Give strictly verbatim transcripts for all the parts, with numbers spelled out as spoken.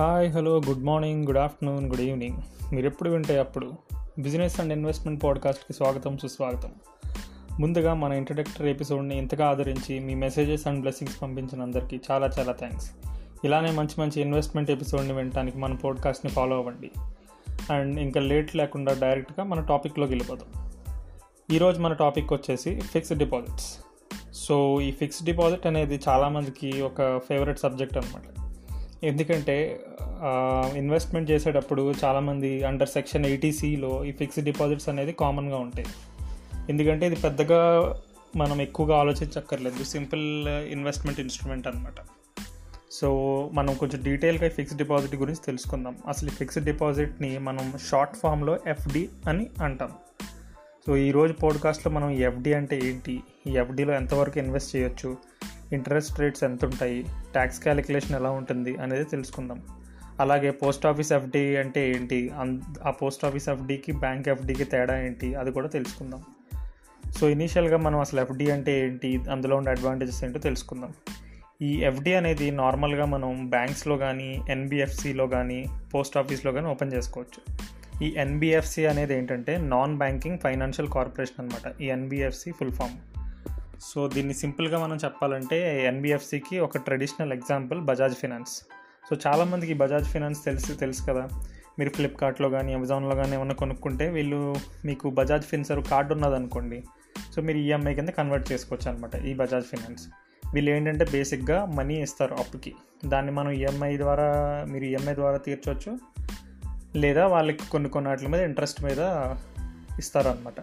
Hi, hello, good morning, good afternoon, good evening. మీరు ఎప్పుడు వింటే అప్పుడు బిజినెస్ అండ్ ఇన్వెస్ట్మెంట్ పాడ్కాస్ట్కి స్వాగతం, సుస్వాగతం. ముందుగా మన ఇంట్రడక్టరీ ఎపిసోడ్ని ఇంతగా ఆదరించి మీ మెసేజెస్ అండ్ బ్లెస్సింగ్స్ పంపించిన అందరికీ చాలా చాలా థ్యాంక్స్. ఇలానే మంచి మంచి ఇన్వెస్ట్మెంట్ ఎపిసోడ్ని వినడానికి మన పాడ్కాస్ట్ని ఫాలో అవ్వండి. అండ్ ఇంకా లేట్ లేకుండా డైరెక్ట్గా మన టాపిక్లోకి వెళ్ళిపోదాం. ఈరోజు మన టాపిక్ వచ్చేసి ఫిక్స్డ్ డిపాజిట్స్. సో ఈ ఫిక్స్డ్ డిపాజిట్ అనేది చాలామందికి ఒక ఫేవరెట్ సబ్జెక్ట్ అనమాట. ఎందుకంటే ఇన్వెస్ట్మెంట్ చేసేటప్పుడు చాలామంది అండర్ సెక్షన్ ఎయిటీ సిలో ఈ ఫిక్స్డ్ డిపాజిట్స్ అనేది కామన్గా ఉంటాయి. ఎందుకంటే ఇది పెద్దగా మనం ఎక్కువగా ఆలోచించక్కర్లేదు, సింపుల్ ఇన్వెస్ట్మెంట్ ఇన్స్ట్రుమెంట్ అనమాట. సో మనం కొంచెం డీటెయిల్గా ఫిక్స్డ్ డిపాజిట్ గురించి తెలుసుకుందాం. అసలు ఫిక్స్డ్ డిపాజిట్ని మనం షార్ట్ ఫామ్లో ఎఫ్డి అని అంటాం. సో ఈరోజు పాడ్కాస్ట్లో మనం ఎఫ్డి అంటే ఏంటి, ఈ ఎఫ్డిలో ఎంతవరకు ఇన్వెస్ట్ చేయొచ్చు, ఇంట్రెస్ట్ రేట్స్ ఎంత ఉంటాయి, ట్యాక్స్ క్యాలిక్యులేషన్ ఎలా ఉంటుంది అనేది తెలుసుకుందాం. అలాగే పోస్ట్ ఆఫీస్ ఎఫ్డి అంటే ఏంటి, ఆ పోస్ట్ ఆఫీస్ ఎఫ్డీకి బ్యాంక్ ఎఫ్డీకి తేడా ఏంటి అది కూడా తెలుసుకుందాం. సో ఇనీషియల్గా మనం అసలు ఎఫ్డి అంటే ఏంటి, అందులో ఉన్న అడ్వాంటేజెస్ ఏంటో తెలుసుకుందాం. ఈ ఎఫ్డి అనేది నార్మల్గా మనం బ్యాంక్స్లో కానీ ఎన్బిఎఫ్సిలో కానీ పోస్ట్ ఆఫీస్లో కానీ ఓపెన్ చేసుకోవచ్చు. ఈ ఎన్బిఎఫ్సి అనేది ఏంటంటే నాన్ బ్యాంకింగ్ ఫైనాన్షియల్ కార్పొరేషన్ అనమాట, ఈ ఎన్బిఎఫ్సి ఫుల్ ఫామ్. సో దీన్ని సింపుల్గా మనం చెప్పాలంటే ఎన్బిఎఫ్సికి ఒక traditional example Bajaj finance. So చాలామందికి బజాజ్ ఫినాన్స్ తెలుసు తెలుసు కదా. మీరు ఫ్లిప్కార్ట్లో కానీ అమెజాన్లో కానీ ఏమైనా కొనుక్కుంటే వీళ్ళు మీకు బజాజ్ ఫిన్సర్ కార్డు ఉన్నదనుకోండి, సో మీరు ఈఎంఐ కింద కన్వర్ట్ చేసుకోవచ్చు అనమాట. ఈ బజాజ్ ఫినాన్స్ వీళ్ళు ఏంటంటే బేసిక్గా మనీ ఇస్తారు అప్పుకి, దాన్ని మనం ఈఎంఐ ద్వారా మీరు ఈఎంఐ ద్వారా తీర్చవచ్చు, లేదా వాళ్ళకి కొన్ని కొన్ని వాటి మీద ఇంట్రెస్ట్ మీద ఇస్తారనమాట.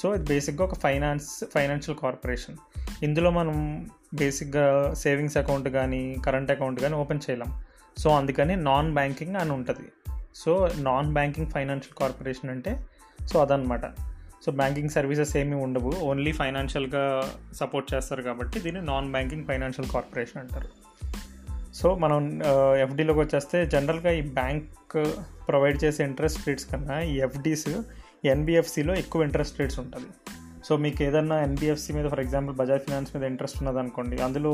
సో ఇది బేసిక్గా ఒక ఫైనాన్స్ ఫైనాన్షియల్ కార్పొరేషన్. ఇందులో మనం బేసిక్గా సేవింగ్స్ అకౌంట్ కానీ కరెంట్ అకౌంట్ కానీ ఓపెన్ చేయలేం. సో అందుకని నాన్ బ్యాంకింగ్ అని ఉంటుంది. So non banking financial corporation అంటే సో అదనమాట. సో బ్యాంకింగ్ సర్వీసెస్ ఏమీ ఉండవు, ఓన్లీ ఫైనాన్షియల్గా సపోర్ట్ చేస్తారు కాబట్టి దీన్ని నాన్ బ్యాంకింగ్ ఫైనాన్షియల్ కార్పొరేషన్ అంటారు. సో మనం ఎఫ్డీలోకి వచ్చేస్తే జనరల్గా ఈ బ్యాంక్ ప్రొవైడ్ చేసే ఇంట్రెస్ట్ రేట్స్ కన్నా ఈ ఎఫ్డీస్ ఎన్బిఎఫ్సిలో ఎక్కువ ఇంట్రెస్ట్ రేట్స్ ఉంటుంది. సో మీకు ఏదన్నా ఎన్బిఎఫ్సి మీద ఫర్ ఎగ్జాంపుల్ బజాజ్ ఫినాన్స్ మీద ఇంట్రెస్ట్ ఉన్నదనుకోండి, అందులో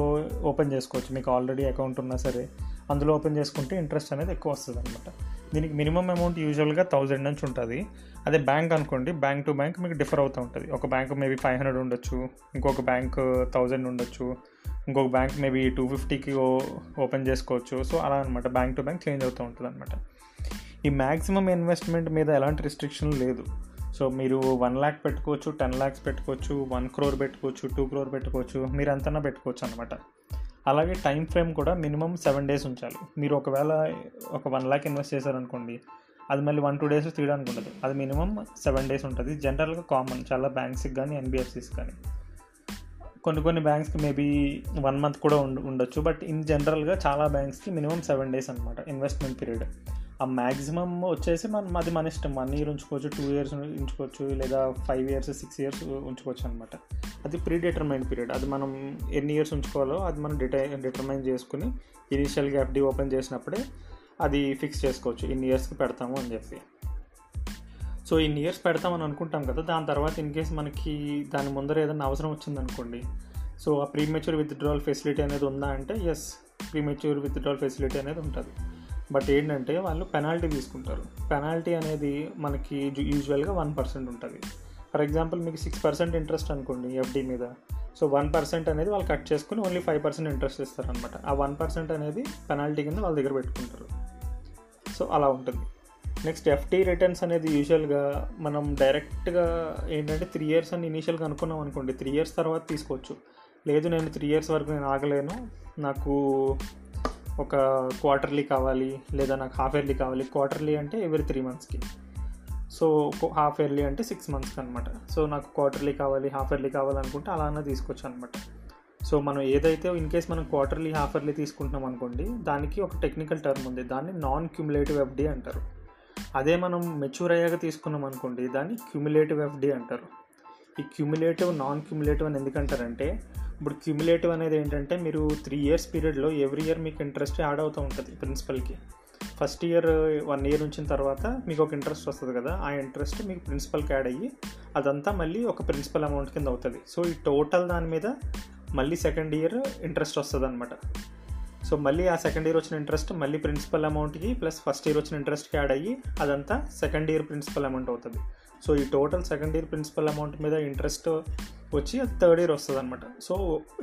ఓపెన్ చేసుకోవచ్చు. మీకు ఆల్రెడీ అకౌంట్ ఉన్నా సరే అందులో ఓపెన్ చేసుకుంటే ఇంట్రెస్ట్ అనేది ఎక్కువ వస్తుంది అనమాట. దీనికి మినిమం అమౌంట్ యూజువల్గా థౌజండ్ నుంచి ఉంటుంది. అదే బ్యాంక్ అనుకోండి, బ్యాంక్ టు బ్యాంక్ మీకు డిఫర్ అవుతూ ఉంటుంది. ఒక బ్యాంక్ మేబీ ఫైవ్ హండ్రెడ్ ఉండొచ్చు, ఇంకొక బ్యాంక్ థౌజండ్ ఉండొచ్చు, ఇంకొక బ్యాంక్ మేబీ టూ ఫిఫ్టీకి ఓపెన్ చేసుకోవచ్చు. సో అలా అనమాట, బ్యాంక్ టు బ్యాంక్ చేంజ్ అవుతూ ఉంటుంది అనమాట. ఈ మ్యాక్సిమం ఇన్వెస్ట్మెంట్ మీద ఎలాంటి రిస్ట్రిక్షన్ లేదు. సో మీరు వన్ ల్యాక్ పెట్టుకోవచ్చు, టెన్ ల్యాక్స్ పెట్టుకోవచ్చు, వన్ క్రోర్ పెట్టుకోవచ్చు, టూ క్రోర్ పెట్టుకోవచ్చు, మీరు ఎంతైనా పెట్టుకోవచ్చు అనమాట. అలాగే టైం ఫ్రేమ్ కూడా మినిమం సెవెన్ డేస్ ఉంచాలి. మీరు ఒకవేళ ఒక వన్ ల్యాక్ ఇన్వెస్ట్ చేశారనుకోండి, అది మళ్ళీ వన్ టూ డేస్ తీయడానికి ఉండదు, అది మినిమం సెవెన్ డేస్ ఉంటుంది. జనరల్గా కామన్ చాలా బ్యాంక్స్కి కానీ ఎన్బిఎఫ్సిస్ కానీ, కొన్ని కొన్ని బ్యాంక్స్కి మేబీ వన్ మంత్ కూడా ఉండొచ్చు, బట్ ఇన్ జనరల్గా చాలా బ్యాంక్స్కి మినిమం సెవెన్ డేస్ అనమాట ఇన్వెస్ట్మెంట్ పీరియడ్. ఆ మ్యాక్సిమం వచ్చేసి మనం అది మన ఇష్టం, వన్ ఇయర్ ఉంచుకోవచ్చు, టూ ఇయర్స్ ఉంచుకోవచ్చు, లేదా ఫైవ్ ఇయర్స్ సిక్స్ ఇయర్స్ ఉంచుకోవచ్చు అనమాట. అది ప్రీ డిటర్మైన్డ్ పీరియడ్, అది మనం ఎన్ని ఇయర్స్ ఉంచుకోవాలో అది మనం డిటై డిటర్మైన్ చేసుకుని ఇనీషియల్గా ఎఫ్డీ ఓపెన్ చేసినప్పుడే అది ఫిక్స్ చేసుకోవచ్చు, ఇన్ని ఇయర్స్కి పెడతాము అని చెప్పి. సో ఇన్ని ఇయర్స్ పెడతామని అనుకుంటాం కదా, దాని తర్వాత ఇన్ కేస్ మనకి దాని ముందర ఏదైనా అవసరం వచ్చిందనుకోండి, సో ఆ ప్రీమెచ్యూర్ విత్డ్రాల్ ఫెసిలిటీ అనేది ఉందా అంటే ఎస్, ప్రీమెచ్యూర్ విత్డ్రాల్ ఫెసిలిటీ అనేది ఉంటుంది. బట్ ఏంటంటే వాళ్ళు పెనాల్టీ తీసుకుంటారు. పెనాల్టీ అనేది మనకి యూజువల్గా వన్ పర్సెంట్ ఉంటుంది. ఫర్ ఎగ్జాంపుల్ మీకు సిక్స్ పర్సెంట్ ఇంట్రెస్ట్ అనుకోండి ఎఫ్డీ మీద, సో వన్ పర్సెంట్ అనేది వాళ్ళు కట్ చేసుకుని ఓన్లీ ఫైవ్ పర్సెంట్ ఇంట్రెస్ట్ ఇస్తారనమాట. ఆ వన్ పర్సెంట్ అనేది పెనాల్టీ కింద వాళ్ళ దగ్గర పెట్టుకుంటారు. సో అలా ఉంటుంది. నెక్స్ట్ ఎఫ్డీ రిటర్న్స్ అనేది యూజువల్గా మనం డైరెక్ట్గా ఏంటంటే త్రీ ఇయర్స్ అని ఇనీషియల్గా అనుకున్నాం అనుకోండి, త్రీ ఇయర్స్ తర్వాత తీసుకోవచ్చు. లేదు నేను త్రీ ఇయర్స్ వరకు నేను ఆగలేను, నాకు ఒక క్వార్టర్లీ కావాలి, లేదా నాకు హాఫ్ ఇయర్లీ కావాలి. క్వార్టర్లీ అంటే ఎవరీ త్రీ మంత్స్కి, సో హాఫ్ ఇయర్లీ అంటే సిక్స్ మంత్స్కి అనమాట. సో నాకు క్వార్టర్లీ కావాలి, హాఫ్ ఇయర్లీ కావాలనుకుంటే అలానే తీసుకోవచ్చు అనమాట. సో మనం ఏదైతే ఇన్ కేస్ మనం క్వార్టర్లీ హాఫ్ ఇయర్లీ తీసుకుంటున్నాం అనుకోండి, దానికి ఒక టెక్నికల్ టర్మ్ ఉంది, దాన్ని నాన్ క్యుములేటివ్ ఎఫ్డీ అంటారు. అదే మనం మెచ్యూర్ అయ్యాక తీసుకున్నాం అనుకోండి, దాన్ని క్యుములేటివ్ ఎఫ్డీ అంటారు. ఈ క్యుములేటివ్ నాన్ క్యుములేటివ్ అని ఎందుకంటారంటే, ఇప్పుడు క్యుములేటివ్ అనేది ఏంటంటే మీరు త్రీ ఇయర్స్ పీరియడ్లో ఎవ్రీ ఇయర్ మీకు ఇంట్రెస్ట్ యాడ్ అవుతూ ఉంటుంది ప్రిన్సిపల్కి. ఫస్ట్ ఇయర్ వన్ ఇయర్ ఉంచిన తర్వాత మీకు ఒక ఇంట్రెస్ట్ వస్తుంది కదా, ఆ ఇంట్రెస్ట్ మీకు ప్రిన్సిపల్కి యాడ్ అయ్యి అదంతా మళ్ళీ ఒక ప్రిన్సిపల్ అమౌంట్ కింద అవుతుంది. సో ఈ టోటల్ దాని మీద మళ్ళీ సెకండ్ ఇయర్ ఇంట్రెస్ట్ వస్తుంది అనమాట. సో మళ్ళీ ఆ సెకండ్ ఇయర్ వచ్చిన ఇంట్రెస్ట్ మళ్ళీ ప్రిన్సిపల్ అమౌంట్కి ప్లస్ ఫస్ట్ ఇయర్ వచ్చిన ఇంట్రెస్ట్కి యాడ్ అయ్యి అదంతా సెకండ్ ఇయర్ ప్రిన్సిపల్ అమౌంట్ అవుతుంది. సో ఈ total second year principal amount మీద ఇంట్రెస్ట్ వచ్చి అది థర్డ్ ఇయర్ వస్తుంది అనమాట. సో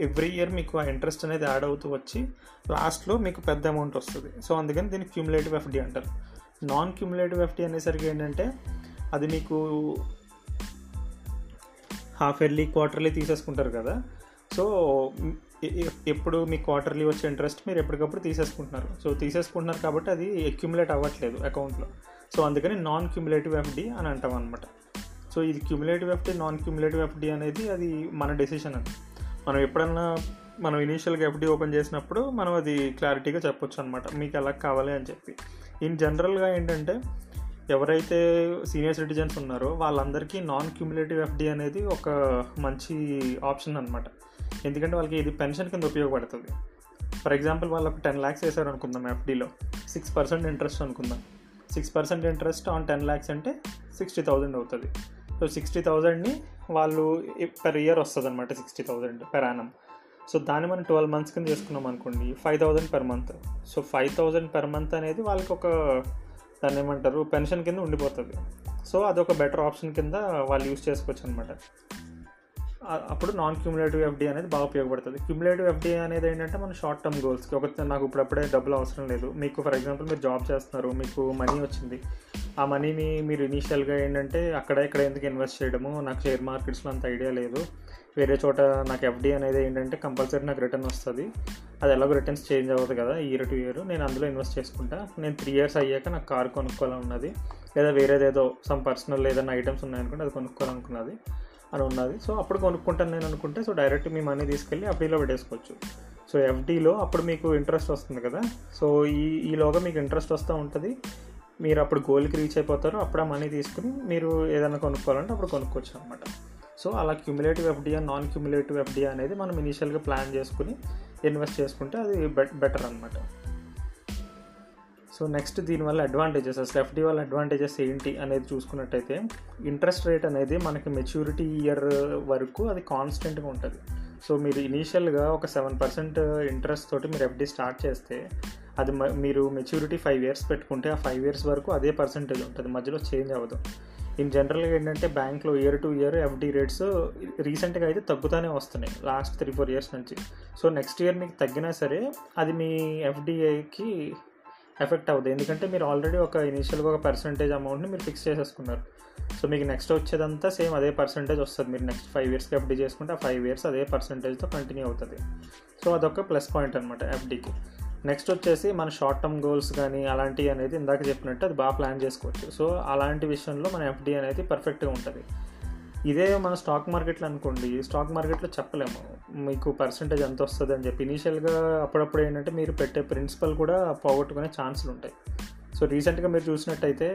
ఎవ్రీ ఇయర్ మీకు ఆ ఇంట్రెస్ట్ అనేది యాడ్ అవుతూ వచ్చి లాస్ట్లో మీకు పెద్ద అమౌంట్ వస్తుంది. సో అందుకని దీన్ని క్యూములేటివ్ ఎఫ్డి అంటారు. నాన్ క్యూములేటివ్ ఎఫ్డి అనేసరికి ఏంటంటే అది మీకు హాఫ్ ఇయర్లీ క్వార్టర్లీ తీసేసుకుంటారు కదా. సో ఎప్పుడు మీ క్వార్టర్లీ వచ్చే ఇంట్రెస్ట్ మీరు ఎప్పటికప్పుడు తీసేసుకుంటున్నారు. సో తీసేసుకుంటున్నారు కాబట్టి అది అక్యుములేట్ అవ్వట్లేదు అకౌంట్లో. సో అందుకని నాన్ క్యూములేటివ్ ఎఫ్డి అని అంటాం అనమాట. సో ఇది cumulative FD non cumulative FD అనేది అది మన డెసిషన్ అది. మనం ఎప్పుడన్నా మనం ఇనీషియల్గా ఎఫ్డి ఓపెన్ చేసినప్పుడు మనం అది క్లారిటీగా చెప్పొచ్చు అనమాట, మీకు ఎలా కావాలి అని చెప్పి. ఇన్ జనరల్గా ఏంటంటే ఎవరైతే సీనియర్ సిటిజన్స్ ఉన్నారో వాళ్ళందరికీ నాన్ క్యూములేటివ్ ఎఫ్డి అనేది ఒక మంచి ఆప్షన్ అనమాట. ఎందుకంటే వాళ్ళకి ఇది పెన్షన్ కింద ఉపయోగపడుతుంది. ఫర్ ఎగ్జాంపుల్ వాళ్ళు ఒక టెన్ ల్యాక్స్ వేసారు అనుకుందాం, ఎఫ్డీలో సిక్స్ పర్సెంట్ ఇంట్రెస్ట్ అనుకుందాం. Six percent interest on ten lakhs అంటే సిక్స్టీ థౌజండ్ అవుతుంది. సో సిక్స్టీ థౌజండ్ని వాళ్ళు పర్ ఇయర్ వస్తుంది అనమాట, sixty thousand per annum. So దాన్ని మనం ట్వెల్వ్ మంత్స్ కింద చేసుకున్నాం అనుకోండి, five thousand per month. So five thousand per month అనేది వాళ్ళకి ఒక దాన్ని ఏమంటారు పెన్షన్ కింద ఉండిపోతుంది. సో అదొక బెటర్ ఆప్షన్ కింద వాళ్ళు యూజ్ చేసుకోవచ్చు అనమాట. అప్పుడు నాన్ క్యూములేటివ్ ఎఫ్డి అనేది బాగా ఉపయోగపడుతుంది. క్యూములేటివ్ ఎఫ్డి అనేది ఏంటంటే మన షార్ట్ టర్మ్ గోల్స్కి, ఒక నాకు ఇప్పుడప్పుడే డబ్బులు అవసరం లేదు మీకు. ఫర్ ఎగ్జాంపుల్ మీరు జాబ్ చేస్తున్నారు, మీకు మనీ వచ్చింది, ఆ మనీని మీరు ఇనీషియల్గా ఏంటంటే అక్కడ ఇక్కడ ఎందుకు ఇన్వెస్ట్ చేయడము, నాకు షేర్ మార్కెట్స్లో అంత ఐడియా లేదు, వేరే చోట నాకు ఎఫ్డి అనేది ఏంటంటే కంపల్సరీ నాకు రిటర్న్ వస్తుంది, అది ఎలాగో రిటర్న్స్ చేంజ్ అవ్వదు కదా ఇయర్ టు ఇయర్, నేను అందులో ఇన్వెస్ట్ చేసుకుంటా. నేను త్రీ ఇయర్స్ అయ్యాక నాకు కార్ కొనుక్కోవాలని ఉన్నది, లేదా వేరేదేదో సమ్ పర్సనల్ ఏదైనా ఐటమ్స్ ఉన్నాయనుకుంటే అది కొనుక్కోవాలనుకున్నది అని ఉన్నది. సో అప్పుడు కొనుక్కుంటాను నేను అనుకుంటే, సో డైరెక్ట్ మీ మనీ తీసుకెళ్ళి ఎఫ్డీలో పెట్టేసుకోవచ్చు. సో ఎఫ్డీలో అప్పుడు మీకు ఇంట్రెస్ట్ వస్తుంది కదా. సో ఈ ఈలోగా మీకు ఇంట్రెస్ట్ వస్తూ ఉంటుంది, మీరు అప్పుడు గోల్కి రీచ్ అయిపోతారు, అప్పుడు ఆ మనీ తీసుకుని మీరు ఏదైనా కొనుక్కోవాలంటే అప్పుడు కొనుక్కోవచ్చు అనమాట. సో అలా cumulative FD non cumulative FD అనేది మనం ఇనీషియల్గా ప్లాన్ చేసుకుని ఇన్వెస్ట్ చేసుకుంటే అది బెట్ బెటర్ అనమాట. సో నెక్స్ట్ దీనివల్ల అడ్వాంటేజెస్, అసలు ఎఫ్డి వల్ల అడ్వాంటేజెస్ ఏంటి అనేది చూసుకున్నట్టయితే, ఇంట్రెస్ట్ రేట్ అనేది మనకి మెచ్యూరిటీ ఇయర్ వరకు అది కాన్స్టెంట్గా ఉంటుంది. సో మీరు ఇనీషియల్గా ఒక సెవెన్ పర్సెంట్ ఇంట్రెస్ట్ తోటి మీరు ఎఫ్డి స్టార్ట్ చేస్తే అది మీరు మెచ్యూరిటీ ఫైవ్ ఇయర్స్ పెట్టుకుంటే ఆ ఫైవ్ ఇయర్స్ వరకు అదే పర్సెంటేజ్ ఉంటుంది, మధ్యలో చేంజ్ అవ్వదు. ఇన్ జనరల్గా ఏంటంటే బ్యాంక్లో year to year FD rates రీసెంట్గా అయితే తగ్గుతూనే వస్తున్నాయి లాస్ట్ త్రీ ఫోర్ ఇయర్స్ నుంచి. సో నెక్స్ట్ ఇయర్ మీకు తగ్గినా సరే అది మీ ఎఫ్డీకి ఎఫెక్ట్ అవ్వదు, ఎందుకంటే మీరు ఆల్రెడీ ఒక ఇనీషియల్గా ఒక పర్సంటేజ్ అమౌంట్ని మీరు ఫిక్స్ చేసేసుకున్నారు. సో మీకు నెక్స్ట్ వచ్చేదంతా సేమ్ అదే పర్సంటేజ్ వస్తుంది. మీరు నెక్స్ట్ ఫైవ్ ఇయర్స్కి ఎఫ్డీ చేసుకుంటే ఆ ఫైవ్ ఇయర్స్ అదే పర్సంటేజ్తో కంటిన్యూ అవుతుంది. సో అదొక ప్లస్ పాయింట్ అనమాట ఎఫ్డీకి. నెక్స్ట్ వచ్చేసి మన షార్ట్ టర్మ్ గోల్స్ కానీ అలాంటివి అనేది ఇందాక చెప్పినట్టు అది బాగా ప్లాన్ చేసుకోవచ్చు. సో అలాంటి విషయంలో మన ఎఫ్డి అనేది పర్ఫెక్ట్గా ఉంటుంది. ఇదే మన స్టాక్ మార్కెట్లో అనుకోండి, స్టాక్ మార్కెట్లో చెప్పలేము మీకు పర్సంటేజ్ ఎంత వస్తుంది అని చెప్పి. ఇనీషియల్గా అప్పుడప్పుడు ఏంటంటే మీరు పెట్టే ప్రిన్సిపల్ కూడా పోగొట్టుకునే ఛాన్సులు ఉంటాయి. సో రీసెంట్గా మీరు చూసినట్టయితే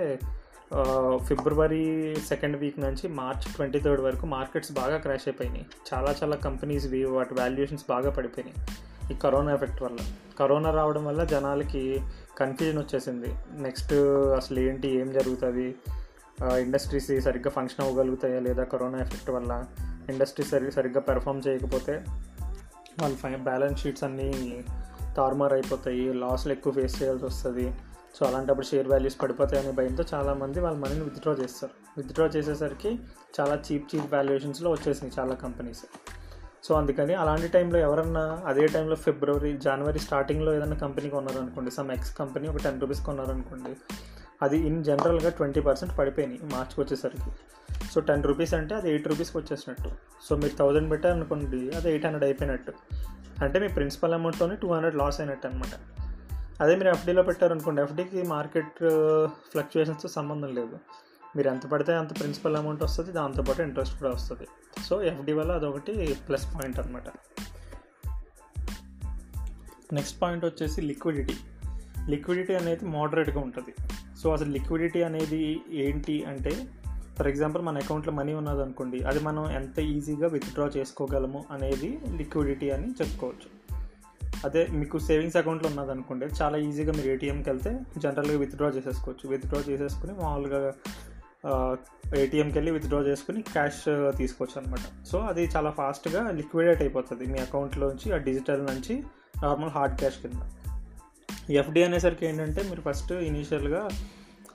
ఫిబ్రవరి సెకండ్ వీక్ నుంచి మార్చ్ ట్వంటీ థర్డ్ వరకు మార్కెట్స్ బాగా క్రాష్ అయిపోయినాయి. చాలా చాలా కంపెనీస్ వాటి వాల్యుయేషన్స్ బాగా పడిపోయినాయి ఈ కరోనా ఎఫెక్ట్ వల్ల. కరోనా రావడం వల్ల జనాలకి కన్ఫ్యూజన్ వచ్చేసింది, నెక్స్ట్ అసలు ఏంటి ఏం జరుగుతుంది, ఇండస్ట్రీస్ సరిగ్గా ఫంక్షన్ అవ్వగలుగుతాయా లేదా, కరోనా ఎఫెక్ట్ వల్ల ఇండస్ట్రీ సరి సరిగ్గా పెర్ఫామ్ చేయకపోతే వాళ్ళ ఫై బ్యాలెన్స్ షీట్స్ అన్నీ తారుమారు అయిపోతాయి, లాస్లు ఎక్కువ ఫేస్ చేయాల్సి వస్తుంది. సో అలాంటప్పుడు షేర్ వాల్యూస్ పడిపోతాయి అనే భయంతో చాలామంది వాళ్ళ మనీని విత్డ్రా చేస్తారు. విత్డ్రా చేసేసరికి చాలా చీప్ చీప్ వాల్యుయేషన్స్లో వచ్చేసినాయి చాలా కంపెనీస్. సో అందుకని అలాంటి టైంలో ఎవరన్నా అదే టైంలో ఫిబ్రవరి జనవరి స్టార్టింగ్లో ఏదైనా కంపెనీ కొన్నారనుకోండి, సమ్ ఎక్స్ కంపెనీ ఒక టెన్ రూపీస్ కొన్నారనుకోండి, అది ఇన్ జనరల్గా ట్వంటీ పర్సెంట్ పడిపోయినాయి మార్చ్కి వచ్చేసరికి. సో టెన్ రూపీస్ అంటే అది ఎయిట్ రూపీస్కి వచ్చేసినట్టు. సో మీరు థౌజండ్ పెట్టారనుకోండి, అది ఎయిట్ హండ్రెడ్ అయిపోయినట్టు, అంటే మీ ప్రిన్సిపల్ అమౌంట్లోనే టూ హండ్రెడ్ లాస్ అయినట్టు అనమాట. అదే మీరు ఎఫ్డీలో పెట్టారనుకోండి, ఎఫ్డీకి మార్కెట్ ఫ్లక్చుయేషన్స్తో సంబంధం లేదు, మీరు ఎంత పడితే అంత ప్రిన్సిపల్ అమౌంట్ వస్తుంది, దాంతోపాటు ఇంట్రెస్ట్ కూడా వస్తుంది. సో ఎఫ్డి వల్ల అదొకటి ప్లస్ పాయింట్ అనమాట. నెక్స్ట్ పాయింట్ వచ్చేసి లిక్విడిటీ. లిక్విడిటీ అనేది మోడరేట్గా ఉంటుంది. సో అసలు లిక్విడిటీ అనేది ఏంటి అంటే, ఫర్ ఎగ్జాంపుల్ మన అకౌంట్లో మనీ ఉన్నదనుకోండి, అది మనం ఎంత ఈజీగా విత్డ్రా చేసుకోగలము అనేది లిక్విడిటీ అని చెప్పుకోవచ్చు. అదే మీకు సేవింగ్స్ అకౌంట్లో ఉన్నదనుకోండి, చాలా ఈజీగా మీరు ఏటీఎంకి వెళ్తే జనరల్గా విత్డ్రా చేసేసుకోవచ్చు. విత్డ్రా చేసేసుకుని మామూలుగా ఏటీఎంకి వెళ్ళి విత్డ్రా చేసుకుని క్యాష్ తీసుకోవచ్చు అనమాట. సో అది చాలా ఫాస్ట్గా లిక్విడేట్ అయిపోతుంది మీ అకౌంట్లో నుంచి, ఆ డిజిటల్ నుంచి నార్మల్ హార్డ్ క్యాష్ కింద. ఎఫ్డి అనేసరికి ఏంటంటే మీరు ఫస్ట్ ఇనీషియల్గా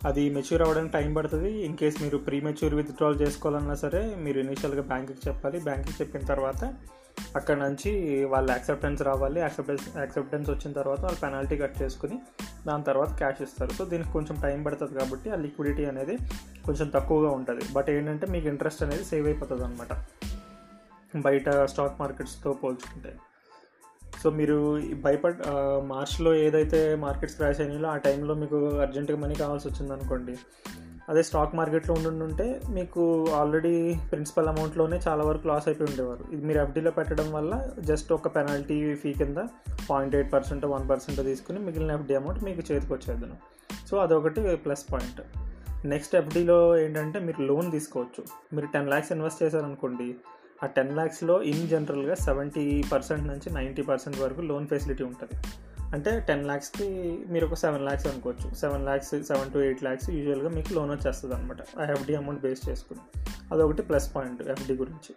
అది మెచ్యూర్ అవ్వడానికి టైం పడుతుంది. ఇన్ కేస్ మీరు ప్రీ మెచ్యూర్ విత్డ్రాల్ చేసుకోవాలన్నా సరే మీరు ఇనీషియల్గా బ్యాంక్కి చెప్పాలి. బ్యాంక్కి చెప్పిన తర్వాత అక్కడ నుంచి వాళ్ళ యాక్సెప్టెన్స్ రావాలి. యాక్సెప్టెన్స్ యాక్సెప్టెన్స్ వచ్చిన తర్వాత వాళ్ళు పెనాల్టీ కట్ చేసుకుని దాని తర్వాత క్యాష్ ఇస్తారు. సో దీనికి కొంచెం టైం పడుతుంది కాబట్టి ఆ లిక్విడిటీ అనేది కొంచెం తక్కువగా ఉంటుంది. బట్ ఏంటంటే మీకు ఇంట్రెస్ట్ అనేది సేవ్ అయిపోతుంది అనమాట బయట స్టాక్ మార్కెట్స్తో పోల్చుకుంటే. సో మీరు భయపడ మార్చ్లో ఏదైతే మార్కెట్స్ క్రాష్ అయినాయో ఆ టైంలో మీకు అర్జెంటుగా మనీ కావాల్సి వచ్చింది అనుకోండి, అదే స్టాక్ మార్కెట్లో ఉండుంటే మీకు ఆల్రెడీ ప్రిన్సిపల్ అమౌంట్లోనే చాలా వరకు లాస్ అయిపోయి ఉండేవారు. ఇది మీరు ఎఫ్డీలో పెట్టడం వల్ల జస్ట్ ఒక పెనాల్టీ ఫీ కింద point eight percent one percent తీసుకుని మిగిలిన ఎఫ్డీ అమౌంట్ మీకు చేతికి వచ్చేద్దాం. సో అదొకటి ప్లస్ పాయింట్. నెక్స్ట్ ఎఫ్డీలో ఏంటంటే మీరు లోన్ తీసుకోవచ్చు. మీరు టెన్ ల్యాక్స్ ఇన్వెస్ట్ చేశారనుకోండి, ఆ టెన్ ల్యాక్స్లో ఇన్ జనరల్గా సెవెంటీ పర్సెంట్ నుంచి నైంటీ పర్సెంట్ వరకు లోన్ ఫెసిలిటీ ఉంటుంది. అంటే టెన్ ల్యాక్స్కి మీరు ఒక సెవెన్ ల్యాక్స్ అనుకోవచ్చు. Seven lakhs seven to eight lakhs యూజువల్గా మీకు లోన్ వచ్చేస్తుంది అనమాట ఆ ఎఫ్డీ అమౌంట్ బేస్ చేసుకుని. అదొకటి ప్లస్ పాయింట్ ఎఫ్డీ గురించి.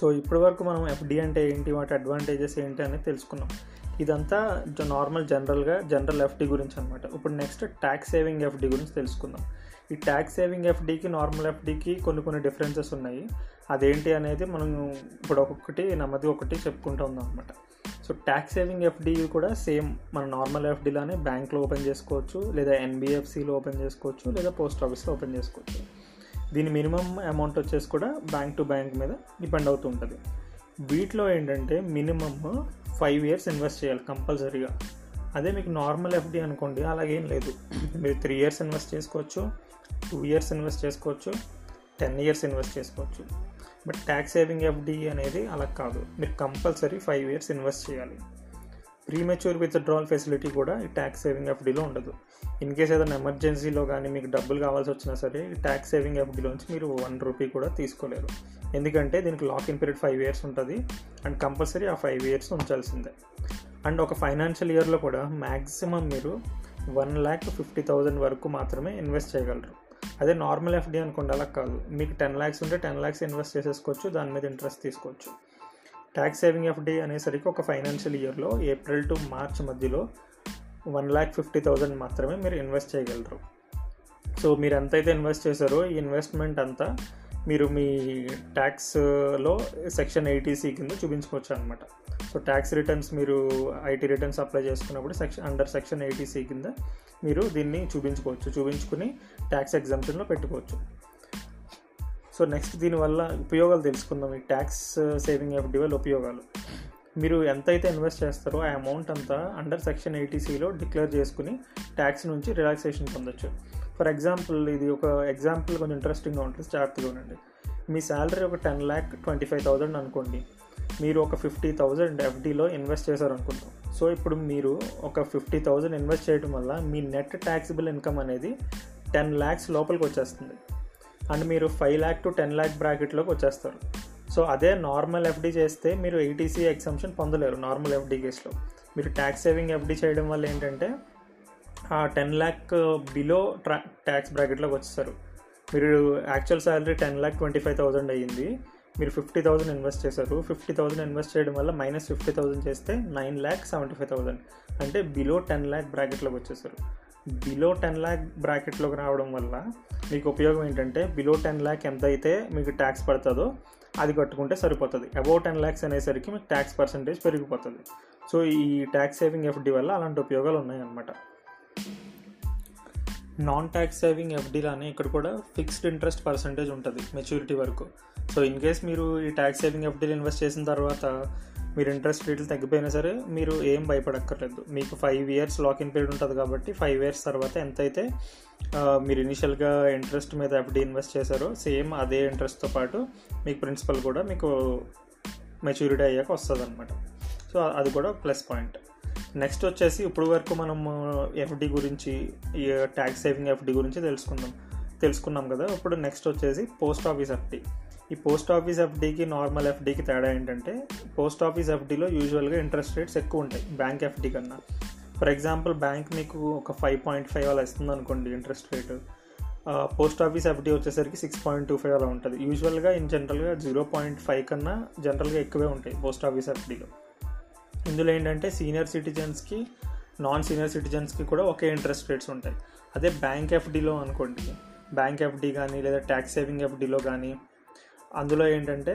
సో ఇప్పటి వరకు మనం ఎఫ్డీ అంటే ఏంటి, వాటి అడ్వాంటేజెస్ ఏంటి అనేది తెలుసుకున్నాం. ఇదంతా నార్మల్ జనరల్గా జనరల్ ఎఫ్డీ గురించి అనమాట. ఇప్పుడు నెక్స్ట్ ట్యాక్స్ సేవింగ్ ఎఫ్డీ గురించి తెలుసుకుందాం. ఈ ట్యాక్స్ సేవింగ్ ఎఫ్డీకి నార్మల్ ఎఫ్డీకి కొన్ని కొన్ని డిఫరెన్సెస్ ఉన్నాయి. అదేంటి అనేది మనం ఇప్పుడు ఒక్కొక్కటి నెమ్మది ఒకటి చెప్పుకుంటూ ఉందాం అనమాట. సో ట్యాక్స్ సేవింగ్ ఎఫ్డీ కూడా సేమ్ మన నార్మల్ ఎఫ్డీలానే బ్యాంక్లో ఓపెన్ చేసుకోవచ్చు, లేదా ఎన్బిఎఫ్సిలో ఓపెన్ చేసుకోవచ్చు, లేదా పోస్ట్ ఆఫీస్లో ఓపెన్ చేసుకోవచ్చు. దీని మినిమం అమౌంట్ వచ్చేసి కూడా బ్యాంక్ టు బ్యాంక్ మీద డిపెండ్ అవుతూ ఉంటుంది. వీటిలో ఏంటంటే మినిమమ్ ఫైవ్ ఇయర్స్ ఇన్వెస్ట్ చేయాలి కంపల్సరీగా. అదే మీకు నార్మల్ ఎఫ్డీ అనుకోండి అలాగేం లేదు, మీరు త్రీ ఇయర్స్ ఇన్వెస్ట్ చేసుకోవచ్చు, టూ ఇయర్స్ ఇన్వెస్ట్ చేసుకోవచ్చు, టెన్ ఇయర్స్ ఇన్వెస్ట్ చేసుకోవచ్చు. బట్ ట్యాక్స్ సేవింగ్ ఎఫ్డీ అనేది అలా కాదు, మీరు కంపల్సరీ ఫైవ్ ఇయర్స్ ఇన్వెస్ట్ చేయాలి. ప్రీ మెచ్యూర్ విత్డ్రాల్ ఫెసిలిటీ కూడా ఈ ట్యాక్స్ సేవింగ్ ఎఫ్డీలో ఉండదు. ఇన్ కేస్ ఏదైనా ఎమర్జెన్సీలో కానీ మీకు డబ్బులు కావాల్సి వచ్చినా సరే ఈ ట్యాక్స్ సేవింగ్ ఎఫ్డీలోంచి మీరు వన్ రూపీ కూడా తీసుకోలేరు. ఎందుకంటే దీనికి లాకిన్ పీరియడ్ ఫైవ్ ఇయర్స్ ఉంటుంది అండ్ కంపల్సరీ ఆ ఫైవ్ ఇయర్స్ ఉంచాల్సిందే. అండ్ ఒక ఫైనాన్షియల్ ఇయర్లో కూడా మ్యాక్సిమం మీరు వన్ ల్యాక్ ఫిఫ్టీ థౌజండ్ వరకు మాత్రమే ఇన్వెస్ట్ చేయగలరు. అదే నార్మల్ ఎఫ్డీ అనుకోండి అలా కాదు, మీకు టెన్ ల్యాక్స్ ఉంటే టెన్ ల్యాక్స్ ఇన్వెస్ట్ చేసేసుకోవచ్చు, దాని మీద ఇంట్రెస్ట్ తీసుకోవచ్చు. ట్యాక్స్ సేవింగ్ ఎఫ్డీ అనేసరికి ఒక ఫైనాన్షియల్ ఇయర్లో ఏప్రిల్ టు మార్చ్ మధ్యలో వన్ ల్యాక్ ఫిఫ్టీ థౌజండ్ మాత్రమే మీరు ఇన్వెస్ట్ చేయగలరు. సో మీరు ఎంతైతే ఇన్వెస్ట్ చేశారో ఈ ఇన్వెస్ట్మెంట్ అంతా మీరు మీ ట్యాక్స్లో సెక్షన్ ఎయిటీ సి కింద చూపించుకోవచ్చు అనమాట. సో ట్యాక్స్ రిటర్న్స్ మీరు ఐటీ రిటర్న్స్ అప్లై చేసుకున్నప్పుడు section under section eighty C కింద మీరు దీన్ని చూపించుకోవచ్చు, చూపించుకుని ట్యాక్స్ ఎగ్జామ్షన్లో పెట్టుకోవచ్చు. సో నెక్స్ట్ దీనివల్ల ఉపయోగాలు తెలుసుకుందాం. ఈ ట్యాక్స్ సేవింగ్ ఎఫ్డీ వల్ల ఉపయోగాలు, మీరు ఎంతైతే ఇన్వెస్ట్ చేస్తారో ఆ అమౌంట్ అంతా అండర్ సెక్షన్ ఎయిటీ సిలో డిక్లేర్ చేసుకుని ట్యాక్స్ నుంచి రిలాక్సేషన్ పొందొచ్చు. ఫర్ ఎగ్జాంపుల్ ఇది ఒక ఎగ్జాంపుల్ కొంచెం ఇంట్రెస్టింగ్గా ఉంటుంది, జాగ్రత్తగా ఉండండి. మీ శాలరీ ఒక ten lakh twenty five thousand అనుకోండి, మీరు ఒక ఫిఫ్టీ థౌజండ్ ఎఫ్డీలో ఇన్వెస్ట్ చేశారనుకుంటాం. సో ఇప్పుడు మీరు ఒక ఫిఫ్టీ థౌజండ్ ఇన్వెస్ట్ చేయడం వల్ల మీ నెట్ ట్యాక్సిబుల్ ఇన్కమ్ అనేది టెన్ ల్యాక్స్ లోపలికి వచ్చేస్తుంది అండ్ మీరు five lakh to ten lakh బ్రాకెట్లోకి వచ్చేస్తారు. సో అదే నార్మల్ ఎఫ్డీ చేస్తే మీరు ఎయిటీసీ ఎగ్జంప్షన్ పొందలేరు నార్మల్ ఎఫ్డీ కేసులో. మీరు ట్యాక్స్ సేవింగ్ ఎఫ్డీ చేయడం వల్ల ఏంటంటే ఆ టెన్ ల్యాక్ బిలో ట్రా ట్యాక్స్ బ్రాకెట్లోకి వచ్చేస్తారు. మీరు actual salary ten lakh twenty five thousand అయ్యింది, మీరు ఫిఫ్టీ థౌజండ్ ఇన్వెస్ట్ చేశారు. ఫిఫ్టీ థౌజండ్ ఇన్వెస్ట్ చేయడం వల్ల మైనస్ ఫిఫ్టీ థౌజండ్ చేస్తే nine lakh seventy five thousand అంటే బిలో టెన్ ల్యాక్ బ్రాకెట్లోకి వచ్చేసారు. బిలో టెన్ ల్యాక్ బ్రాకెట్లోకి రావడం వల్ల మీకు ఉపయోగం ఏంటంటే బిలో టెన్ ల్యాక్ ఎంత అయితే మీకు ట్యాక్స్ పడుతుందో అది కట్టుకుంటే సరిపోతుంది. అబౌవ్ టెన్ ల్యాక్స్ అనేసరికి మీకు ట్యాక్స్ పర్సంటేజ్ పెరిగిపోతుంది. సో ఈ ట్యాక్స్ సేవింగ్ ఎఫ్డీ వల్ల అలాంటి ఉపయోగాలు ఉన్నాయన్నమాట. నాన్ ట్యాక్స్ సేవింగ్ ఎఫ్డీలానే ఇక్కడ కూడా ఫిక్స్డ్ ఇంట్రెస్ట్ పర్సంటేజ్ ఉంటుంది మెచ్యూరిటీ వరకు. సో ఇన్ కేస్ మీరు ఈ ట్యాక్స్ సేవింగ్ ఎఫ్డీలు ఇన్వెస్ట్ చేసిన తర్వాత మీరు ఇంట్రెస్ట్ రేట్లు తగ్గిపోయినా సరే మీరు ఏం భయపడక్కర్లేదు. మీకు ఫైవ్ ఇయర్స్ లాకిన్ పీరియడ్ ఉంటుంది కాబట్టి ఫైవ్ ఇయర్స్ తర్వాత ఎంతైతే మీరు ఇనిషియల్గా ఇంట్రెస్ట్ మీద ఎఫ్డీ ఇన్వెస్ట్ చేశారో సేమ్ అదే ఇంట్రెస్ట్తో పాటు మీకు ప్రిన్సిపల్ కూడా మీకు మెచ్యూరిటీ అయ్యాక వస్తుంది అనమాట. సో అది కూడా ప్లస్ పాయింట్. నెక్స్ట్ వచ్చేసి ఇప్పుడు వరకు మనం ఎఫ్డీ గురించి ట్యాక్స్ సేవింగ్ ఎఫ్డీ గురించి తెలుసుకుందాం తెలుసుకున్నాం కదా. ఇప్పుడు నెక్స్ట్ వచ్చేసి పోస్ట్ ఆఫీస్ ఎఫ్డీ. ఈ పోస్ట్ ఆఫీస్ ఎఫ్డీకి నార్మల్ ఎఫ్డీకి తేడా ఏంటంటే పోస్ట్ ఆఫీస్ ఎఫ్డీలో యూజువల్గా ఇంట్రెస్ట్ రేట్స్ ఎక్కువ ఉంటాయి బ్యాంక్ ఎఫ్డీ కన్నా. ఫర్ ఎగ్జాంపుల్ బ్యాంక్ మీకు ఒక ఫైవ్ పాయింట్ ఫైవ్ అలా ఇస్తుంది అనుకోండి interest rate, post office FD వచ్చేసరికి సిక్స్ పాయింట్ టూ ఫైవ్ అలా ఉంటుంది. యూజువల్గా ఇన్ జనరల్గా జీరో పాయింట్ ఫైవ్ కన్నా జనరల్గా ఎక్కువే ఉంటాయి పోస్ట్ ఆఫీస్ ఎఫ్డీలో. ఇందులో ఏంటంటే సీనియర్ సిటిజన్స్కి నాన్ సీనియర్ సిటిజన్స్కి కూడా ఒకే ఇంట్రెస్ట్ రేట్స్ ఉంటాయి. అదే బ్యాంక్ ఎఫ్డీలో అనుకోండి, బ్యాంక్ ఎఫ్డీ కానీ లేదా ట్యాక్స్ సేవింగ్ ఎఫ్డీలో కానీ అందులో ఏంటంటే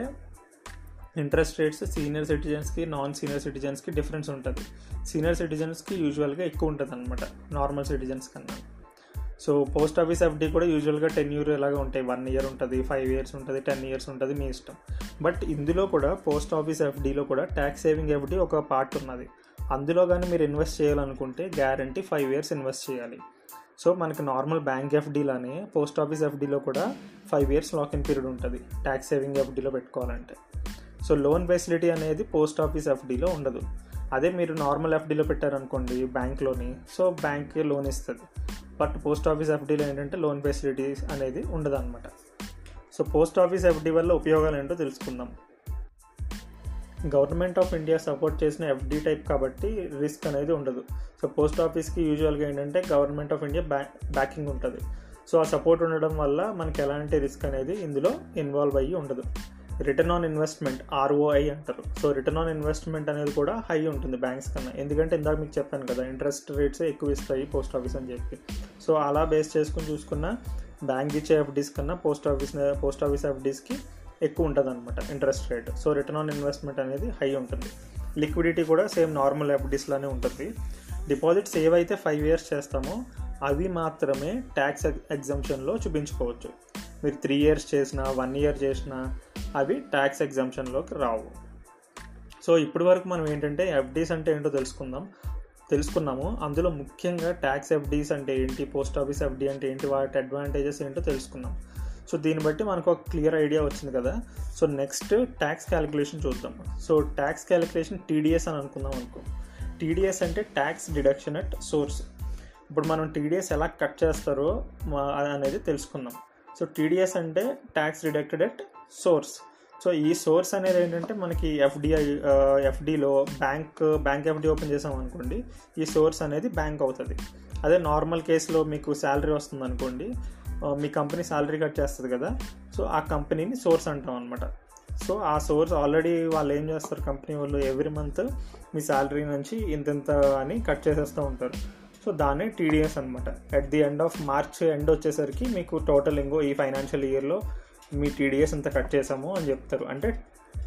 ఇంట్రెస్ట్ రేట్స్ సీనియర్ సిటిజన్స్కి నాన్ సీనియర్ సిటిజన్స్కి డిఫరెన్స్ ఉంటుంది. సీనియర్ సిటిజన్స్కి యూజువల్గా ఎక్కువ ఉంటుంది అనమాట నార్మల్ సిటిజన్స్ కన్నా. సో పోస్ట్ ఆఫీస్ ఎఫ్డీ కూడా యూజువల్గా టెన్ ఇయర్ ఇలాగా ఉంటాయి, వన్ ఇయర్ ఉంటుంది, ఫైవ్ ఇయర్స్ ఉంటుంది, టెన్ ఇయర్స్ ఉంటుంది, మీ ఇష్టం. బట్ ఇందులో కూడా పోస్ట్ ఆఫీస్ ఎఫ్డీలో కూడా ట్యాక్స్ సేవింగ్ ఎఫ్డీ ఒక పార్ట్ ఉన్నది. అందులో కానీ మీరు ఇన్వెస్ట్ చేయాలనుకుంటే గ్యారంటీ ఫైవ్ ఇయర్స్ ఇన్వెస్ట్ చేయాలి. సో మనకి నార్మల్ బ్యాంక్ ఎఫ్డీలానే పోస్ట్ ఆఫీస్ ఎఫ్డీలో కూడా ఫైవ్ ఇయర్స్ లాకిన్ పీరియడ్ ఉంటుంది ట్యాక్స్ సేవింగ్ ఎఫ్డీలో పెట్టుకోవాలంటే. సో లోన్ ఫెసిలిటీ అనేది పోస్ట్ ఆఫీస్ ఎఫ్డీలో ఉండదు. అదే మీరు నార్మల్ ఎఫ్డీలో పెట్టారనుకోండి బ్యాంక్లోని, సో బ్యాంకే లోన్ ఇస్తుంది. బట్ పోస్ట్ ఆఫీస్ ఎఫ్డీలో ఏంటంటే లోన్ ఫెసిలిటీస్ అనేది ఉండదు అనమాట. సో పోస్ట్ ఆఫీస్ ఎఫ్డీ వల్ల ఉపయోగాలు ఏంటో తెలుసుకుందాం. గవర్నమెంట్ ఆఫ్ ఇండియా సపోర్ట్ చేసిన ఎఫ్డీ టైప్ కాబట్టి రిస్క్ అనేది ఉండదు. సో పోస్ట్ ఆఫీస్కి యూజువల్గా ఏంటంటే గవర్నమెంట్ ఆఫ్ ఇండియా బ్యా బ్యాకింగ్ ఉంటుంది. సో ఆ సపోర్ట్ ఉండడం వల్ల మనకి ఎలాంటి రిస్క్ అనేది ఇందులో ఇన్వాల్వ్ అయ్యి ఉండదు. రిటర్న్ ఆన్ ఇన్వెస్ట్మెంట్ ఆర్ఓఐ అంటారు. సో రిటర్న్ ఆన్ ఇన్వెస్ట్మెంట్ అనేది కూడా హై ఉంటుంది బ్యాంక్స్ కన్నా, ఎందుకంటే ఇందాక మీకు చెప్పాను కదా ఇంట్రెస్ట్ రేట్స్ ఎక్కువ ఇస్తాయి పోస్ట్ ఆఫీస్ అని చెప్పి. సో అలా బేస్ చేసుకుని చూసుకున్న బ్యాంక్ ఇచ్చే ఎఫ్డీస్ కన్నా పోస్ట్ ఆఫీస్ పోస్ట్ ఆఫీస్ ఎఫ్డీస్కి ఎక్కువ ఉంటుంది అనమాట interest rate. So return on investment అనేది హై ఉంటుంది. లిక్విడిటీ కూడా సేమ్ నార్మల్ ఎఫ్డీస్లోనే ఉంటుంది. డిపాజిట్ సేవ్ అయితే ఫైవ్ ఇయర్స్ చేస్తామో అవి మాత్రమే ట్యాక్స్ ఎగ్జంప్షన్లో చూపించుకోవచ్చు. మీరు త్రీ ఇయర్స్ చేసినా వన్ ఇయర్ చేసినా అవి ట్యాక్స్ ఎగ్జంప్షన్లోకి రావు. సో ఇప్పటి వరకు మనం ఏంటంటే ఎఫ్డీస్ అంటే ఏంటో తెలుసుకుందాం తెలుసుకున్నాము అందులో ముఖ్యంగా ట్యాక్స్ ఎఫ్డీస్ అంటే ఏంటి, పోస్ట్ ఆఫీస్ ఎఫ్డీ అంటే ఏంటి, వాటి అడ్వాంటేజెస్ ఏంటో తెలుసుకున్నాం. సో దీన్ని బట్టి మనకు ఒక క్లియర్ ఐడియా వచ్చింది కదా. సో నెక్స్ట్ ట్యాక్స్ క్యాలిక్యులేషన్ చూద్దాం. సో ట్యాక్స్ క్యాలిక్యులేషన్ టీడీఎస్ అని అనుకుందాం అనుకో. టీడీఎస్ అంటే ట్యాక్స్ డిడక్షన్ అట్ సోర్స్. ఇప్పుడు మనం టీడీఎస్ ఎలా కట్ చేస్తారో అనేది తెలుసుకుందాం. సో టీడీఎస్ అంటే tax deducted at source. So ఈ సోర్స్ అనేది ఏంటంటే మనకి ఎఫ్డిఐ ఎఫ్డీలో బ్యాంక్ బ్యాంక్ ఎఫ్డీ ఓపెన్ చేసాం అనుకోండి, ఈ సోర్స్ అనేది బ్యాంక్ అవుతుంది. అదే నార్మల్ కేసులో మీకు శాలరీ వస్తుంది అనుకోండి, మీ కంపెనీ శాలరీ కట్ చేస్తుంది కదా, సో ఆ కంపెనీని సోర్స్ అంటాం అనమాట. సో ఆ సోర్స్ ఆల్రెడీ వాళ్ళు ఏం చేస్తారు, కంపెనీ వాళ్ళు ఎవ్రీ మంత్ మీ శాలరీ నుంచి ఇంతంత అని కట్ చేసేస్తూ ఉంటారు. సో దాన్నే టీడీఎస్ అనమాట. At the end of March end వచ్చేసరికి మీకు టోటల్ ఇంకో ఈ ఫైనాన్షియల్ ఇయర్లో మీ టీడీఎస్ అంతా కట్ చేసాము అని చెప్తారు. అంటే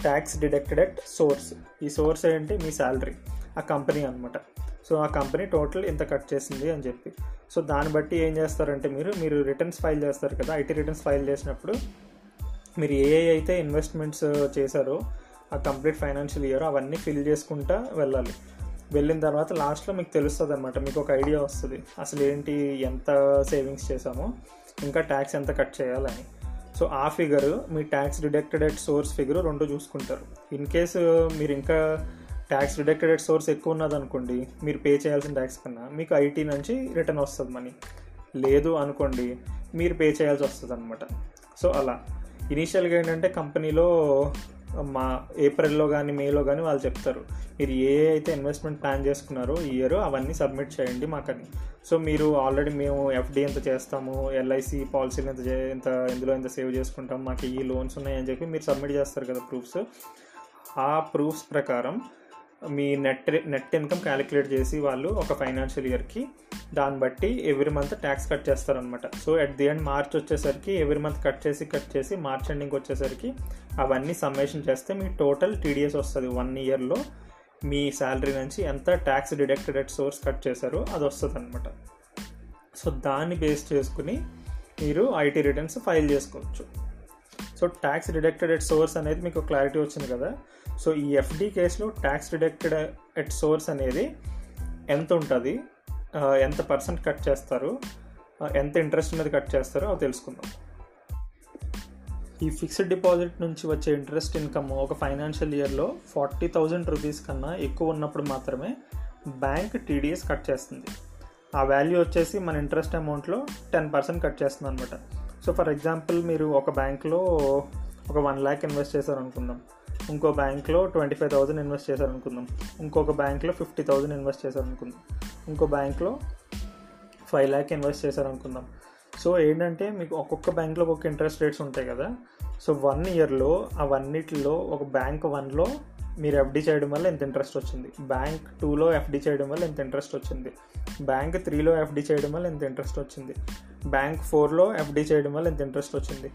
ట్యాక్స్ డిడక్టెడ్ అట్ సోర్స్. ఈ సోర్స్ ఏంటి, మీ శాలరీ, ఆ కంపెనీ అనమాట. సో ఆ కంపెనీ టోటల్ ఇంత కట్ చేసింది అని చెప్పి. సో దాన్ని బట్టి ఏం చేస్తారంటే మీరు మీరు రిటర్న్స్ ఫైల్ చేస్తారు కదా, ఐటీ రిటర్న్స్ ఫైల్ చేసినప్పుడు మీరు ఏ అయితే ఇన్వెస్ట్మెంట్స్ చేశారో ఆ కంప్లీట్ ఫైనాన్షియల్ ఇయర్ అవన్నీ ఫిల్ చేసుకుంటూ వెళ్ళాలి. వెళ్ళిన తర్వాత లాస్ట్లో మీకు తెలుస్తుంది అనమాట, మీకు ఒక ఐడియా వస్తుంది అసలు ఏంటి ఎంత సేవింగ్స్ చేసామో ఇంకా ట్యాక్స్ ఎంత కట్ చేయాలని. సో ఆ ఫిగరు మీ tax deducted at source figure రెండు చూసుకుంటారు. ఇన్ కేసు మీరు ఇంకా ట్యాక్స్ డిడక్టెడ్ అట్ సోర్స్ ఎక్కువ ఉన్నదనుకోండి, మీరు పే చేయాల్సిన ట్యాక్స్ కన్నా మీకు ఐటీ నుంచి రిటర్న్ వస్తుంది మనీ. లేదు అనుకోండి మీరు పే చేయాల్సి వస్తుంది అనమాట. సో అలా ఇనీషియల్గా ఏంటంటే కంపెనీలో మా ఏప్రిల్లో కానీ మేలో కానీ వాళ్ళు చెప్తారు మీరు ఏ అయితే ఇన్వెస్ట్మెంట్ ప్లాన్ చేసుకున్నారో ఈ ఇయర్ అవన్నీ సబ్మిట్ చేయండి మాకని. సో మీరు ఆల్రెడీ మేము ఎఫ్డీ ఎంత చేస్తాము, ఎల్ఐసి పాలసీలు ఎంత ఎంత ఇందులో ఎంత సేవ్ చేసుకుంటాము, మాకు ఈ లోన్స్ ఉన్నాయని చెప్పి మీరు సబ్మిట్ చేస్తారు కదా ప్రూఫ్స్. ఆ ప్రూఫ్స్ ప్రకారం మీ నెట్ నెట్ ఇన్కమ్ క్యాలిక్యులేట్ చేసి వాళ్ళు ఒక ఫైనాన్షియల్ ఇయర్కి దాన్ని బట్టి ఎవ్రీ మంత్ ట్యాక్స్ కట్ చేస్తారనమాట. So at the end March వచ్చేసరికి ఎవ్రీ మంత్ కట్ చేసి కట్ చేసి మార్చ్ ఎండింగ్ వచ్చేసరికి అవన్నీ సమ్మేషన్ చేస్తే మీ టోటల్ టీడీఎస్ వస్తుంది. వన్ ఇయర్లో మీ శాలరీ నుంచి ఎంత tax deducted at source cut చేశారో అది వస్తుంది అనమాట. సో దాన్ని బేస్ చేసుకుని మీరు ఐటీ రిటర్న్స్ ఫైల్ చేసుకోవచ్చు. So tax deducted at source అనేది మీకు క్లారిటీ వచ్చింది కదా. సో ఈ ఎఫ్డీ కేసులో ట్యాక్స్ డిడక్టెడ్ అట్ సోర్స్ అనేది ఎంత ఉంటుంది, ఎంత పర్సెంట్ కట్ చేస్తారు, ఎంత ఇంట్రెస్ట్ మీద కట్ చేస్తారో అవి తెలుసుకుందాం. ఈ ఫిక్స్డ్ డిపాజిట్ నుంచి వచ్చే ఇంట్రెస్ట్ ఇన్కమ్ ఒక ఫైనాన్షియల్ ఇయర్లో ఫార్టీ థౌజండ్ రూపీస్ కన్నా ఎక్కువ ఉన్నప్పుడు మాత్రమే బ్యాంక్ టీడీఎస్ కట్ చేస్తుంది. ఆ వాల్యూ వచ్చేసి మన ఇంట్రెస్ట్ అమౌంట్లో టెన్ పర్సెంట్ కట్ చేస్తుంది అనమాట. సో ఫర్ ఎగ్జాంపుల్ మీరు ఒక బ్యాంక్లో ఒక వన్ ల్యాక్ ఇన్వెస్ట్ చేశారనుకుందాం, ఇంకో బ్యాంక్లో ట్వంటీ ఫైవ్ థౌజండ్ ఇన్వెస్ట్ చేశారనుకుందాం, ఇంకొక బ్యాంక్లో ఫిఫ్టీ థౌజండ్ ఇన్వెస్ట్ చేశారనుకుందాం, ఇంకో బ్యాంక్లో ఫైవ్ ల్యాక్ ఇన్వెస్ట్ చేశారనుకుందాం. సో ఏంటంటే మీకు ఒక్కొక్క బ్యాంక్లో ఒక్కొక్క ఇంట్రెస్ట్ రేట్స్ ఉంటాయి కదా. సో వన్ ఇయర్లో అవన్నిటిలో ఒక బ్యాంక్ వన్లో మీరు ఎఫ్డీ చేయడం వల్ల ఎంత ఇంట్రెస్ట్ వచ్చింది, బ్యాంక్ టూలో ఎఫ్డీ చేయడం వల్ల ఎంత ఇంట్రెస్ట్ వచ్చింది, బ్యాంక్ త్రీలో ఎఫ్డీ చేయడం వల్ల ఎంత ఇంట్రెస్ట్ వచ్చింది, బ్యాంక్ ఫోర్లో ఎఫ్డీ చేయడం వల్ల ఎంత ఇంట్రెస్ట్ వచ్చింది.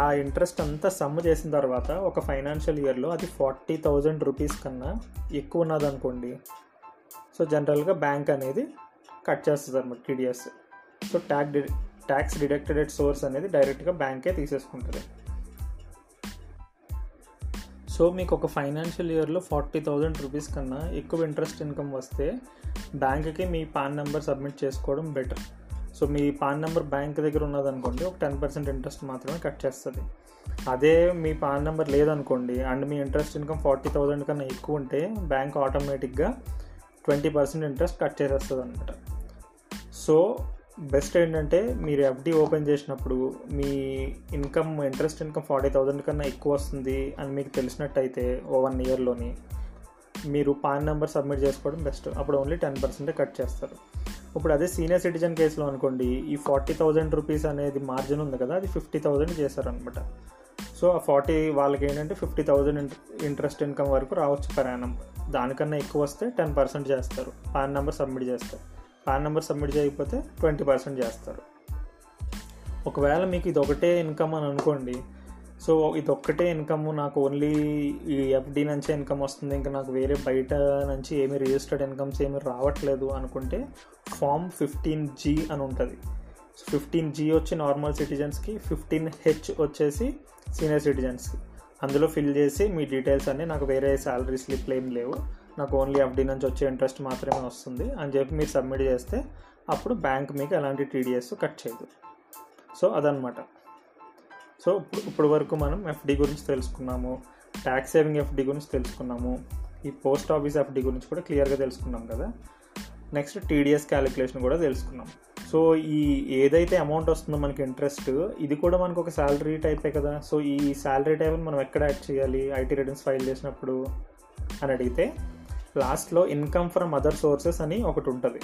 ఆ ఇంట్రెస్ట్ అంతా సమ్ చేసిన తర్వాత ఒక ఫైనాన్షియల్ ఇయర్లో అది ఫార్టీ థౌజండ్ రూపీస్ కన్నా ఎక్కువ ఉన్నదనుకోండి, సో జనరల్గా బ్యాంక్ అనేది కట్ చేస్తుంది అనమాట టీడీఎస్. సో ట్యాక్ డి ట్యాక్స్ డిడక్టెడ్ ఎట్ సోర్స్ అనేది డైరెక్ట్గా బ్యాంకే తీసేసుకుంటుంది. సో మీకు ఒక ఫైనాన్షియల్ ఇయర్లో ఫార్టీ థౌజండ్ రూపీస్ కన్నా ఎక్కువ ఇంట్రెస్ట్ ఇన్కమ్ వస్తే బ్యాంక్కి మీ పాన్ నెంబర్ సబ్మిట్ చేసుకోవడం బెటర్. సో మీ పాన్ నెంబర్ బ్యాంక్ దగ్గర ఉన్నదనుకోండి, ఒక టెన్ పర్సెంట్ ఇంట్రెస్ట్ మాత్రమే కట్ చేస్తుంది. అదే మీ పాన్ నెంబర్ లేదనుకోండి అండ్ మీ ఇంట్రెస్ట్ ఇన్కమ్ ఫార్టీ థౌజండ్ కన్నా ఎక్కువ ఉంటే బ్యాంక్ ఆటోమేటిక్గా ట్వంటీ పర్సెంట్ ఇంట్రెస్ట్ కట్ చేసేస్తుంది అనమాట. సో బెస్ట్ ఏంటంటే మీరు ఎఫ్డీ ఓపెన్ చేసినప్పుడు మీ income interest income forty thousand కన్నా ఎక్కువ వస్తుంది అని మీకు తెలిసినట్టయితే ఓ వన్ ఇయర్లోని మీరు పాన్ నెంబర్ సబ్మిట్ చేసుకోవడం బెస్ట్. అప్పుడు ఓన్లీ టెన్ పర్సెంటే కట్ చేస్తారు. ఇప్పుడు అదే సీనియర్ సిటిజన్ కేసులో అనుకోండి, ఈ ఫార్టీ థౌజండ్ రూపీస్ అనేది మార్జిన్ ఉంది కదా, అది ఫిఫ్టీ థౌజండ్ చేశారనమాట. సో ఆ ఫార్టీ వాళ్ళకి ఏంటంటే ఫిఫ్టీ థౌజండ్ ఇంట్రెస్ట్ ఇన్కమ్ వరకు రావచ్చు ప్రయాణం. దానికన్నా ఎక్కువ వస్తే టెన్ పర్సెంట్ చేస్తారు, పాన్ నెంబర్ సబ్మిట్ చేస్తారు. పాన్ నెంబర్ సబ్మిట్ చేయకపోతే ట్వంటీ పర్సెంట్ చేస్తారు. ఒకవేళ మీకు ఇది ఒకటే ఇన్కమ్ అని అనుకోండి, సో ఇది ఒక్కటే ఇన్కమ్ నాకు ఓన్లీ ఈ ఎఫ్డీ నుంచే ఇన్కమ్ వస్తుంది, ఇంకా నాకు వేరే బయట నుంచి ఏమీ రిజిస్టర్డ్ ఇన్కమ్స్ ఏమీ రావట్లేదు అనుకుంటే ఫామ్ ఫిఫ్టీన్ జీ అని ఉంటుంది. సో ఫిఫ్టీన్ జీ వచ్చి నార్మల్ సిటిజన్స్కి, ఫిఫ్టీన్ హెచ్ వచ్చేసి సీనియర్ సిటిజన్స్కి. అందులో ఫిల్ చేసి మీ డీటెయిల్స్ అన్నీ, నాకు వేరే శాలరీ స్లిప్లు ఏం లేవు, నాకు ఓన్లీ ఎఫ్డీ నుంచి వచ్చే ఇంట్రెస్ట్ మాత్రమే వస్తుంది అని చెప్పి మీరు సబ్మిట్ చేస్తే అప్పుడు బ్యాంక్ మీకు ఎలాంటి టీడీఎస్ కట్ చేయదు. సో అదనమాట. సో ఇప్పుడు ఇప్పటి వరకు మనం ఎఫ్డీ గురించి తెలుసుకున్నాము, ట్యాక్స్ సేవింగ్ ఎఫ్డీ గురించి తెలుసుకున్నాము, ఈ పోస్ట్ ఆఫీస్ ఎఫ్డీ గురించి కూడా క్లియర్గా తెలుసుకున్నాం కదా. నెక్స్ట్ టీడీఎస్ క్యాలిక్యులేషన్ కూడా తెలుసుకున్నాం. సో ఈ ఏదైతే అమౌంట్ వస్తుందో మనకి ఇంట్రెస్ట్, ఇది కూడా మనకు ఒక శాలరీ టైపే కదా. సో ఈ శాలరీ టైప్ని మనం ఎక్కడ యాడ్ చేయాలి ఐటీ రిటర్న్స్ ఫైల్ చేసినప్పుడు అని అడిగితే లాస్ట్లో ఇన్కమ్ ఫ్రమ్ అదర్ సోర్సెస్ అని ఒకటి ఉంటుంది.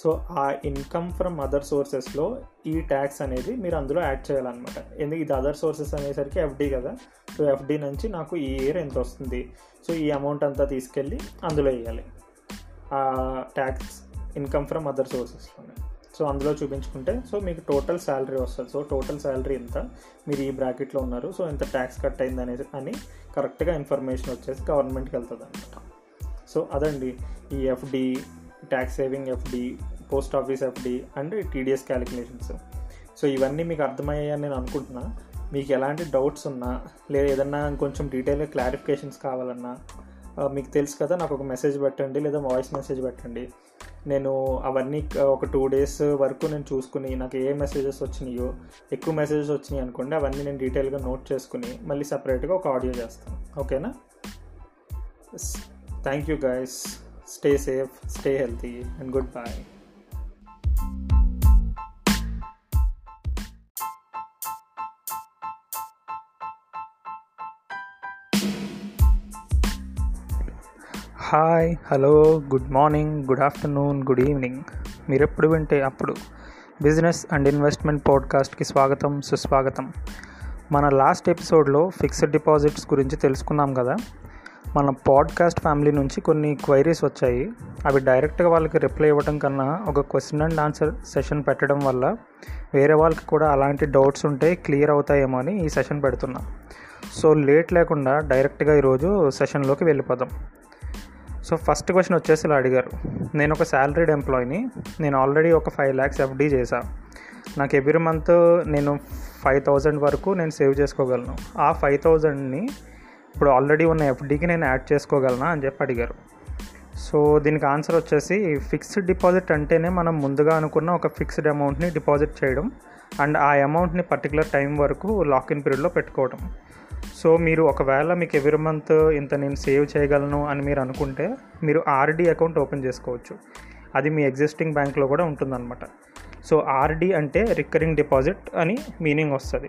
సో ఆ ఇన్కమ్ ఫ్రమ్ అదర్ సోర్సెస్లో ఈ ట్యాక్స్ అనేది మీరు అందులో యాడ్ చేయాలన్నమాట. ఎందుకు ఇది అదర్ సోర్సెస్ అనేసరికి ఎఫ్డీ కదా, సో ఎఫ్డీ నుంచి నాకు ఈ ఇయర్ ఎంత వస్తుంది, సో ఈ అమౌంట్ అంతా తీసుకెళ్ళి అందులో వేయాలి ట్యాక్స్ ఇన్కమ్ ఫ్రమ్ అదర్ సోర్సెస్లోనే. సో అందులో చూపించుకుంటే సో మీకు టోటల్ శాలరీ వస్తుంది. సో టోటల్ శాలరీ ఎంత, మీరు ఈ బ్రాకెట్లో ఉన్నారు, సో ఎంత ట్యాక్స్ కట్ అయింది అనేది అని కరెక్ట్గా ఇన్ఫర్మేషన్ వచ్చేసి గవర్నమెంట్కి వెళ్తుంది అనమాట. సో అదండి ఈ FD, tax saving FD, post office FD and TDS calculations. So ఇవన్నీ మీకు అర్థమయ్యాయని నేను అనుకుంటున్నా. మీకు ఎలాంటి డౌట్స్ ఉన్నా లేదా ఏదన్నా కొంచెం డీటెయిల్గా క్లారిఫికేషన్స్ కావాలన్నా మీకు తెలుసు కదా, నాకు ఒక మెసేజ్ పెట్టండి లేదా వాయిస్ మెసేజ్ పెట్టండి. నేను అవన్నీ ఒక టూ డేస్ వరకు నేను చూసుకుని నాకు ఏ మెసేజెస్ వచ్చినాయో, ఎక్కువ మెసేజెస్ వచ్చినాయి అనుకోండి, అవన్నీ నేను డీటెయిల్గా నోట్ చేసుకుని మళ్ళీ సపరేట్గా ఒక ఆడియో చేస్తాను. ఓకేనా? Thank you guys. Stay safe, stay healthy, and goodbye. Hi, hello, good morning, good afternoon, good evening. మీరెప్పుడు వింటే అప్పుడు బిజినెస్ అండ్ ఇన్వెస్ట్మెంట్ పాడ్కాస్ట్కి స్వాగతం, సుస్వాగతం. మన లాస్ట్ ఎపిసోడ్లో ఫిక్స్డ్ డిపాజిట్స్ గురించి తెలుసుకున్నాం కదా. మన పాడ్కాస్ట్ ఫ్యామిలీ నుంచి కొన్ని క్వైరీస్ వచ్చాయి. అవి డైరెక్ట్గా వాళ్ళకి రిప్లై ఇవ్వడం కన్నా ఒక క్వశ్చన్ అండ్ ఆన్సర్ సెషన్ పెట్టడం వల్ల వేరే వాళ్ళకి కూడా అలాంటి డౌట్స్ ఉంటే క్లియర్ అవుతాయేమో అని ఈ సెషన్ పెడుతున్నాం. సో లేట్ లేకుండా డైరెక్ట్గా ఈరోజు సెషన్లోకి వెళ్ళిపోదాం. సో ఫస్ట్ క్వశ్చన్ వచ్చేసి ఇలా అడిగారు, నేను ఒక శాలరీడ్ ఎంప్లాయీని, నేను ఆల్రెడీ ఒక ఫైవ్ ల్యాక్స్ ఎఫ్డీ చేశాను, నాకు ఎవ్రీ మంత్ నేను ఫైవ్ థౌజండ్ వరకు నేను సేవ్ చేసుకోగలను, ఆ ఫైవ్ థౌజండ్ని ఇప్పుడు ఆల్రెడీ ఉన్న ఎఫ్డీకి నేను యాడ్ చేసుకోగలనా అని చెప్పి అడిగారు. సో దీనికి ఆన్సర్ వచ్చేసి ఫిక్స్డ్ డిపాజిట్ అంటేనే మనం ముందుగా అనుకున్న ఒక ఫిక్స్డ్ అమౌంట్ని డిపాజిట్ చేయడం అండ్ ఆ అమౌంట్ని పర్టికులర్ టైం వరకు లాకిన్ పీరియడ్లో పెట్టుకోవడం. సో మీరు ఒకవేళ మీకు ఎవ్రీ మంత్ ఇంత నేను సేవ్ చేయగలను అని మీరు అనుకుంటే మీరు ఆర్డీ అకౌంట్ ఓపెన్ చేసుకోవచ్చు. అది మీ ఎగ్జిస్టింగ్ బ్యాంక్లో కూడా ఉంటుందన్నమాట. సో ఆర్డీ అంటే రికరింగ్ డిపాజిట్ అని మీనింగ్ వస్తుంది.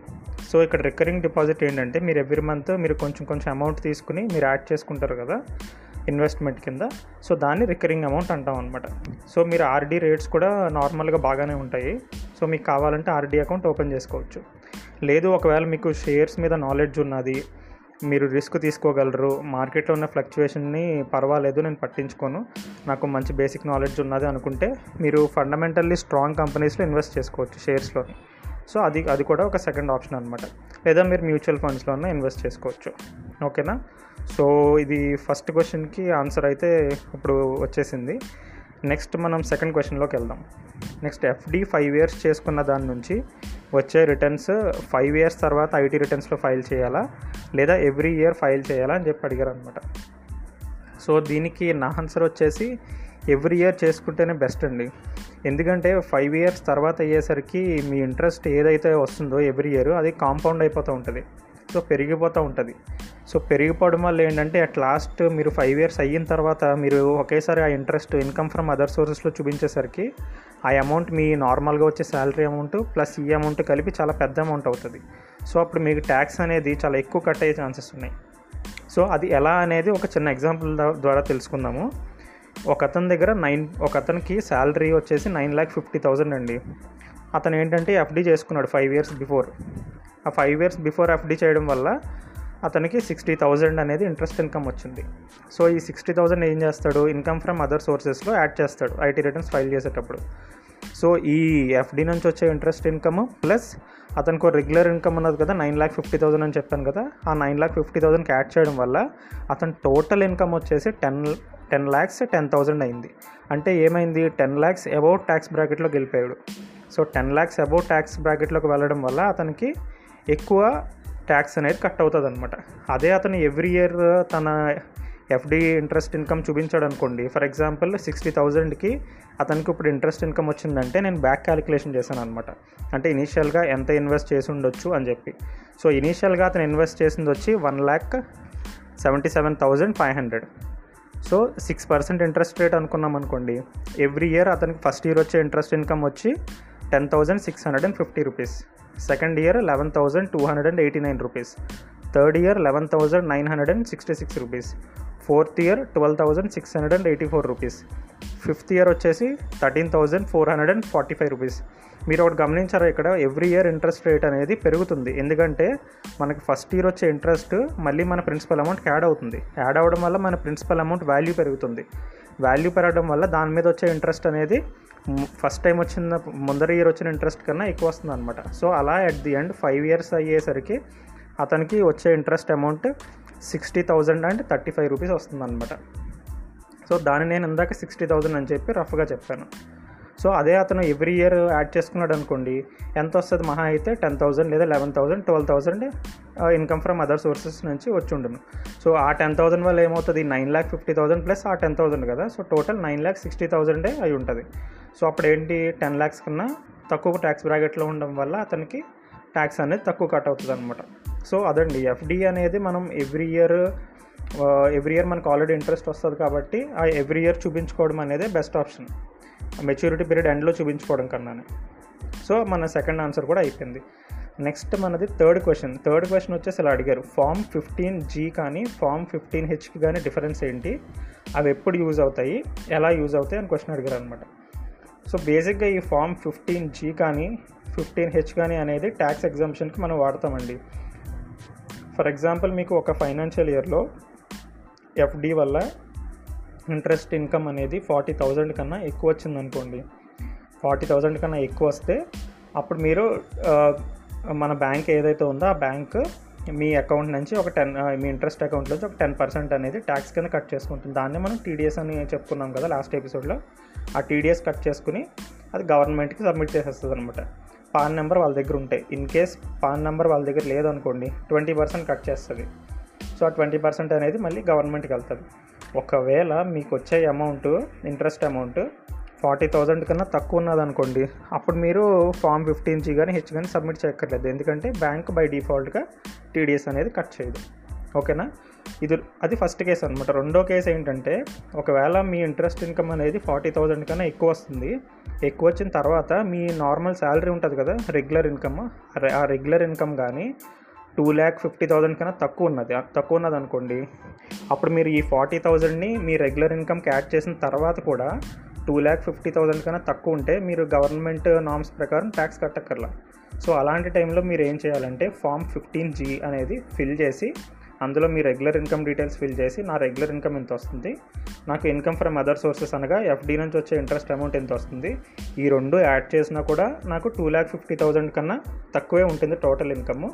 సో ఇక్కడ రికరింగ్ డిపాజిట్ ఏంటంటే మీరు ఎవ్రీ మంత్ మీరు కొంచెం కొంచెం అమౌంట్ తీసుకుని మీరు యాడ్ చేసుకుంటారు కదా ఇన్వెస్ట్మెంట్ కింద, సో దాన్ని రికరింగ్ అమౌంట్ అంటాం అనమాట. సో మీరు ఆర్డీ రేట్స్ కూడా నార్మల్గా బాగానే ఉంటాయి. సో మీకు కావాలంటే ఆర్డీ అకౌంట్ ఓపెన్ చేసుకోవచ్చు. లేదు ఒకవేళ మీకు షేర్స్ మీద నాలెడ్జ్ ఉన్నది, మీరు రిస్క్ తీసుకోగలరు. మార్కెట్లో ఉన్న ఫ్లక్చుయేషన్ని పర్వాలేదు నేను పట్టించుకోను, నాకు మంచి బేసిక్ నాలెడ్జ్ ఉన్నది అనుకుంటే మీరు ఫండమెంటల్లీ స్ట్రాంగ్ కంపెనీస్లో ఇన్వెస్ట్ చేసుకోవచ్చు షేర్స్లోని. సో అది అది కూడా ఒక సెకండ్ ఆప్షన్ అనమాట. లేదా మీరు మ్యూచువల్ ఫండ్స్లోనే ఇన్వెస్ట్ చేసుకోవచ్చు. ఓకేనా? సో ఇది ఫస్ట్ క్వశ్చన్కి ఆన్సర్ అయితే ఇప్పుడు వచ్చేసింది. నెక్స్ట్ మనం సెకండ్ క్వశ్చన్లోకి వెళ్దాం. నెక్స్ట్ ఎఫ్డి ఫైవ్ ఇయర్స్ చేసుకున్న దాని నుంచి వచ్చే రిటర్న్స్ ఫైవ్ ఇయర్స్ తర్వాత ఐటీ రిటర్న్స్లో ఫైల్ చేయాలా లేదా ఎవ్రీ ఇయర్ ఫైల్ చేయాలా అని చెప్పి అడిగారు అనమాట. సో దీనికి నా ఆన్సర్ వచ్చేసి ఎవ్రీ ఇయర్ చేసుకుంటేనే బెస్ట్ అండి. ఎందుకంటే ఫైవ్ ఇయర్స్ తర్వాత అయ్యేసరికి మీ ఇంట్రెస్ట్ ఏదైతే వస్తుందో ఎవ్రీ ఇయర్ అది కాంపౌండ్ అయిపోతూ ఉంటుంది, సో పెరిగిపోతూ ఉంటుంది. సో పెరిగిపోవడం వల్ల ఏంటంటే అట్ లాస్ట్ మీరు ఫైవ్ ఇయర్స్ అయిన తర్వాత మీరు ఒకేసారి ఆ ఇంట్రెస్ట్ ఇన్కమ్ ఫ్రమ్ అదర్ సోర్సెస్లో చూపించేసరికి ఆ అమౌంట్ మీ నార్మల్గా వచ్చే శాలరీ అమౌంట్ ప్లస్ ఈ అమౌంట్ కలిపి చాలా పెద్ద అమౌంట్ అవుతుంది. సో అప్పుడు మీకు ట్యాక్స్ అనేది చాలా ఎక్కువ కట్ అయ్యే ఛాన్సెస్ ఉన్నాయి. సో అది ఎలా అనేది ఒక చిన్న ఎగ్జాంపుల్ ద్వారా తెలుసుకుందాము. ఒక అతని దగ్గర నైన్ ఒక అతనికి శాలరీ వచ్చేసి నైన్ ల్యాక్ ఫిఫ్టీ థౌజండ్ అండి. అతను ఏంటంటే ఎఫ్డీ చేసుకున్నాడు ఫైవ్ ఇయర్స్ బిఫోర్. ఆ ఫైవ్ ఇయర్స్ బిఫోర్ ఎఫ్డీ చేయడం వల్ల అతనికి సిక్స్టీ థౌజండ్ అనేది ఇంట్రెస్ట్ ఇన్కమ్ వచ్చింది. సో ఈ సిక్స్టీ థౌజండ్ ఏం చేస్తాడు, ఇన్కమ్ ఫ్రమ్ అదర్ సోర్సెస్లో యాడ్ చేస్తాడు ఐటీ రిటర్న్స్ ఫైల్ చేసేటప్పుడు. సో ఈ ఎఫ్డీ నుంచి వచ్చే ఇంట్రెస్ట్ ఇన్కమ్ ప్లస్ అతనికి రెగ్యులర్ ఇన్కమ్ ఉన్నది కదా నైన్ ల్యాక్ ఫిఫ్టీ థౌసండ్ అని చెప్పాను కదా, ఆ నైన్ ల్యాక్ ఫిఫ్టీ థౌసండ్కి యాడ్ చేయడం వల్ల అతని టోటల్ ఇన్కమ్ వచ్చేసి ten ten lakhs ten thousand అయింది. అంటే ఏమైంది, టెన్ ల్యాక్స్ అబౌవ్ ట్యాక్స్ బ్రాకెట్లో గెలిపోయాడు. So ten lakhs above tax బ్రాకెట్లోకి వెళ్ళడం వల్ల అతనికి ఎక్కువ ట్యాక్స్ అనేది కట్ అవుతుంది అనమాట. అదే అతను ఎవ్రీ ఇయర్ తన ఎఫ్డి ఇంట్రెస్ట్ ఇన్కమ్ చూపించాడు అనుకోండి, ఫర్ ఎగ్జాంపుల్ సిక్స్టీ థౌజండ్కి అతనికి ఇప్పుడు ఇంట్రెస్ట్ ఇన్కమ్ వచ్చిందంటే నేను బ్యాక్ క్యాలిక్యులేషన్ చేశాను అనమాట. అంటే ఇనీషియల్గా ఎంత ఇన్వెస్ట్ చేసి ఉండొచ్చు అని చెప్పి. సో ఇనీషియల్గా అతను ఇన్వెస్ట్ చేసింది వచ్చి one lakh seventy seven thousand five hundred. So six percent interest rate అనుకున్నాం అనుకోండి, ఎవ్రీ ఇయర్ అతనికి ఫస్ట్ ఇయర్ వచ్చే ఇంట్రెస్ట్ ఇన్కమ్ వచ్చి ten thousand six hundred and fifty rupees, second year eleven thousand two hundred and eighty nine rupees, third year eleven thousand nine hundred and sixty six rupees, fourth year twelve thousand six hundred and eighty four rupees, fifth year వచ్చేసి thirteen thousand four hundred and forty five rupees. మీరు ఒకటి గమనించారా, ఇక్కడ every year interest rate అనేది పెరుగుతుంది. ఎందుకంటే మనకి first year వచ్చే ఇంట్రెస్ట్ మళ్ళీ మన ప్రిన్సిపల్ అమౌంట్కి యాడ్ అవుతుంది. యాడ్ అవ్వడం వల్ల మన ప్రిన్సిపల్ అమౌంట్ వాల్యూ పెరుగుతుంది. వాల్యూ పెరగడం వల్ల దాని మీద వచ్చే ఇంట్రెస్ట్ అనేది ఫస్ట్ టైం వచ్చిన ముందర ఇయర్ వచ్చిన ఇంట్రెస్ట్ కన్నా ఎక్కువ వస్తుంది అనమాట. సో అలా at the end five years అయ్యేసరికి అతనికి వచ్చే interest amount sixty thousand and thirty five rupees వస్తుంది అనమాట. సో దాన్ని నేను ఇందాక సిక్స్టీ థౌజండ్ అని చెప్పి రఫ్గా చెప్పాను. సో అదే అతను ఎవ్రీ ఇయర్ యాడ్ చేసుకున్నాడు అనుకోండి, ఎంత వస్తుంది, మహా అయితే టెన్ థౌజండ్ లేదా eleven thousand twelve thousand income from other sources నుంచి వచ్చి ఉండను. సో ఆ టెన్ థౌజండ్ వల్ల ఏమవుతుంది, nine lakh fifty thousand plus ఆ టెన్ థౌజండ్ కదా, so total nine lakh sixty థౌజండే అయి ఉంటుంది. సో అప్పుడు ఏంటి, టెన్ ల్యాక్స్ కన్నా తక్కువ ట్యాక్స్ బ్రాకెట్లో ఉండడం వల్ల అతనికి ట్యాక్స్ అనేది తక్కువ కట్ అవుతుంది అనమాట. సో అదండి ఎఫ్డి అనేది మనం ఎవ్రీ ఇయర్ ఎవ్రీ ఇయర్ మనకు ఆల్రెడీ ఇంట్రెస్ట్ వస్తుంది కాబట్టి ఆ ఎవ్రీ ఇయర్ చూపించుకోవడం అనేది బెస్ట్ ఆప్షన్, మెచ్యూరిటీ పీరియడ్ ఎండ్లో చూపించుకోవడం కన్నానే. సో మన సెకండ్ ఆన్సర్ కూడా అయిపోయింది. నెక్స్ట్ మనది థర్డ్ క్వశ్చన్. థర్డ్ క్వశ్చన్ వచ్చేసి ఇలా అడిగారు, ఫామ్ ఫిఫ్టీన్ జీ కానీ ఫామ్ ఫిఫ్టీన్ హెచ్కి కానీ డిఫరెన్స్ ఏంటి, అవి ఎప్పుడు యూజ్ అవుతాయి, ఎలా యూజ్ అవుతాయి అని క్వశ్చన్ అడిగారు అనమాట. సో బేసిక్గా ఈ ఫామ్ ఫిఫ్టీన్ జీ కానీ ఫిఫ్టీన్ హెచ్ కానీ అనేది ట్యాక్స్ ఎగ్జామ్షన్కి మనం వాడతామండి. ఫర్ ఎగ్జాంపుల్ మీకు ఒక ఫైనాన్షియల్ ఇయర్లో ఎఫ్డి వల్ల ఇంట్రెస్ట్ ఇన్కమ్ అనేది ఫార్టీ థౌజండ్ కన్నా ఎక్కువ వచ్చిందనుకోండి, ఫార్టీ థౌజండ్ కన్నా ఎక్కువ వస్తే అప్పుడు మీరు మన బ్యాంక్ ఏదైతే ఉందో ఆ బ్యాంక్ మీ అకౌంట్ నుంచి ఒక టెన్ మీ ఇంట్రెస్ట్ అకౌంట్ నుంచి ఒక టెన్ పర్సెంట్ అనేది ట్యాక్స్ కింద కట్ చేసుకుంటుంది. దాన్ని మనం టీడీఎస్ అని చెప్పుకున్నాం కదా లాస్ట్ ఎపిసోడ్లో. ఆ టీడీఎస్ కట్ చేసుకుని అది గవర్నమెంట్కి సబ్మిట్ చేసేస్తుంది అనమాట. పాన్ నెంబర్ వాళ్ళ దగ్గర ఉంటాయి, ఇన్ కేస్ పాన్ నెంబర్ వాళ్ళ దగ్గర లేదనుకోండి ట్వంటీ పర్సెంట్ కట్ చేస్తుంది. సో ఆ ట్వంటీ పర్సెంట్ అనేది మళ్ళీ గవర్నమెంట్కి వెళ్తుంది. ఒకవేళ మీకు వచ్చే amount interest amount forty thousand కన్నా తక్కువ ఉన్నదనుకోండి, అప్పుడు మీరు ఫామ్ ఫిఫ్టీన్ జీ కానీ హెచ్ కానీ సబ్మిట్ చేయక్కర్లేదు. ఎందుకంటే బ్యాంక్ బై డిఫాల్ట్గా టీడీఎస్ అనేది కట్ చేయదు. ఓకేనా? ఇది అది ఫస్ట్ కేసు అనమాట. రెండో కేసు ఏంటంటే, ఒకవేళ మీ ఇంట్రెస్ట్ ఇన్కమ్ అనేది ఫార్టీ థౌజండ్ కన్నా ఎక్కువ వస్తుంది. ఎక్కువ వచ్చిన తర్వాత మీ నార్మల్ శాలరీ ఉంటుంది కదా రెగ్యులర్ ఇన్కమ్, ఆ రెగ్యులర్ ఇన్కమ్ కానీ టూ ల్యాక్ ఫిఫ్టీ థౌజండ్ కన్నా తక్కువ ఉన్నది తక్కువ ఉన్నది అనుకోండి, అప్పుడు మీరు ఈ ఫార్టీ థౌజండ్ని మీ రెగ్యులర్ ఇన్కమ్కి యాడ్ చేసిన తర్వాత కూడా టూ ల్యాక్ ఫిఫ్టీ థౌజండ్ కన్నా తక్కువ ఉంటే మీరు గవర్నమెంట్ నామ్స్ ప్రకారం ట్యాక్స్ కట్టక్కర్లా. సో అలాంటి టైంలో మీరు ఏం చేయాలంటే ఫామ్ ఫిఫ్టీన్ జీ అనేది ఫిల్ చేసి అందులో మీ రెగ్యులర్ ఇన్కమ్ డీటెయిల్స్ ఫిల్ చేసి నా రెగ్యులర్ ఇన్కమ్ ఎంత వస్తుంది, నాకు ఇన్కమ్ ఫ్రమ్ అదర్ సోర్సెస్ అనగా ఎఫ్డీ నుంచి వచ్చే ఇంట్రెస్ట్ అమౌంట్ ఎంత వస్తుంది, ఈ రెండు యాడ్ చేసినా కూడా నాకు టూ ల్యాక్ ఫిఫ్టీ థౌజండ్ కన్నా తక్కువే ఉంటుంది టోటల్ ఇన్కమ్.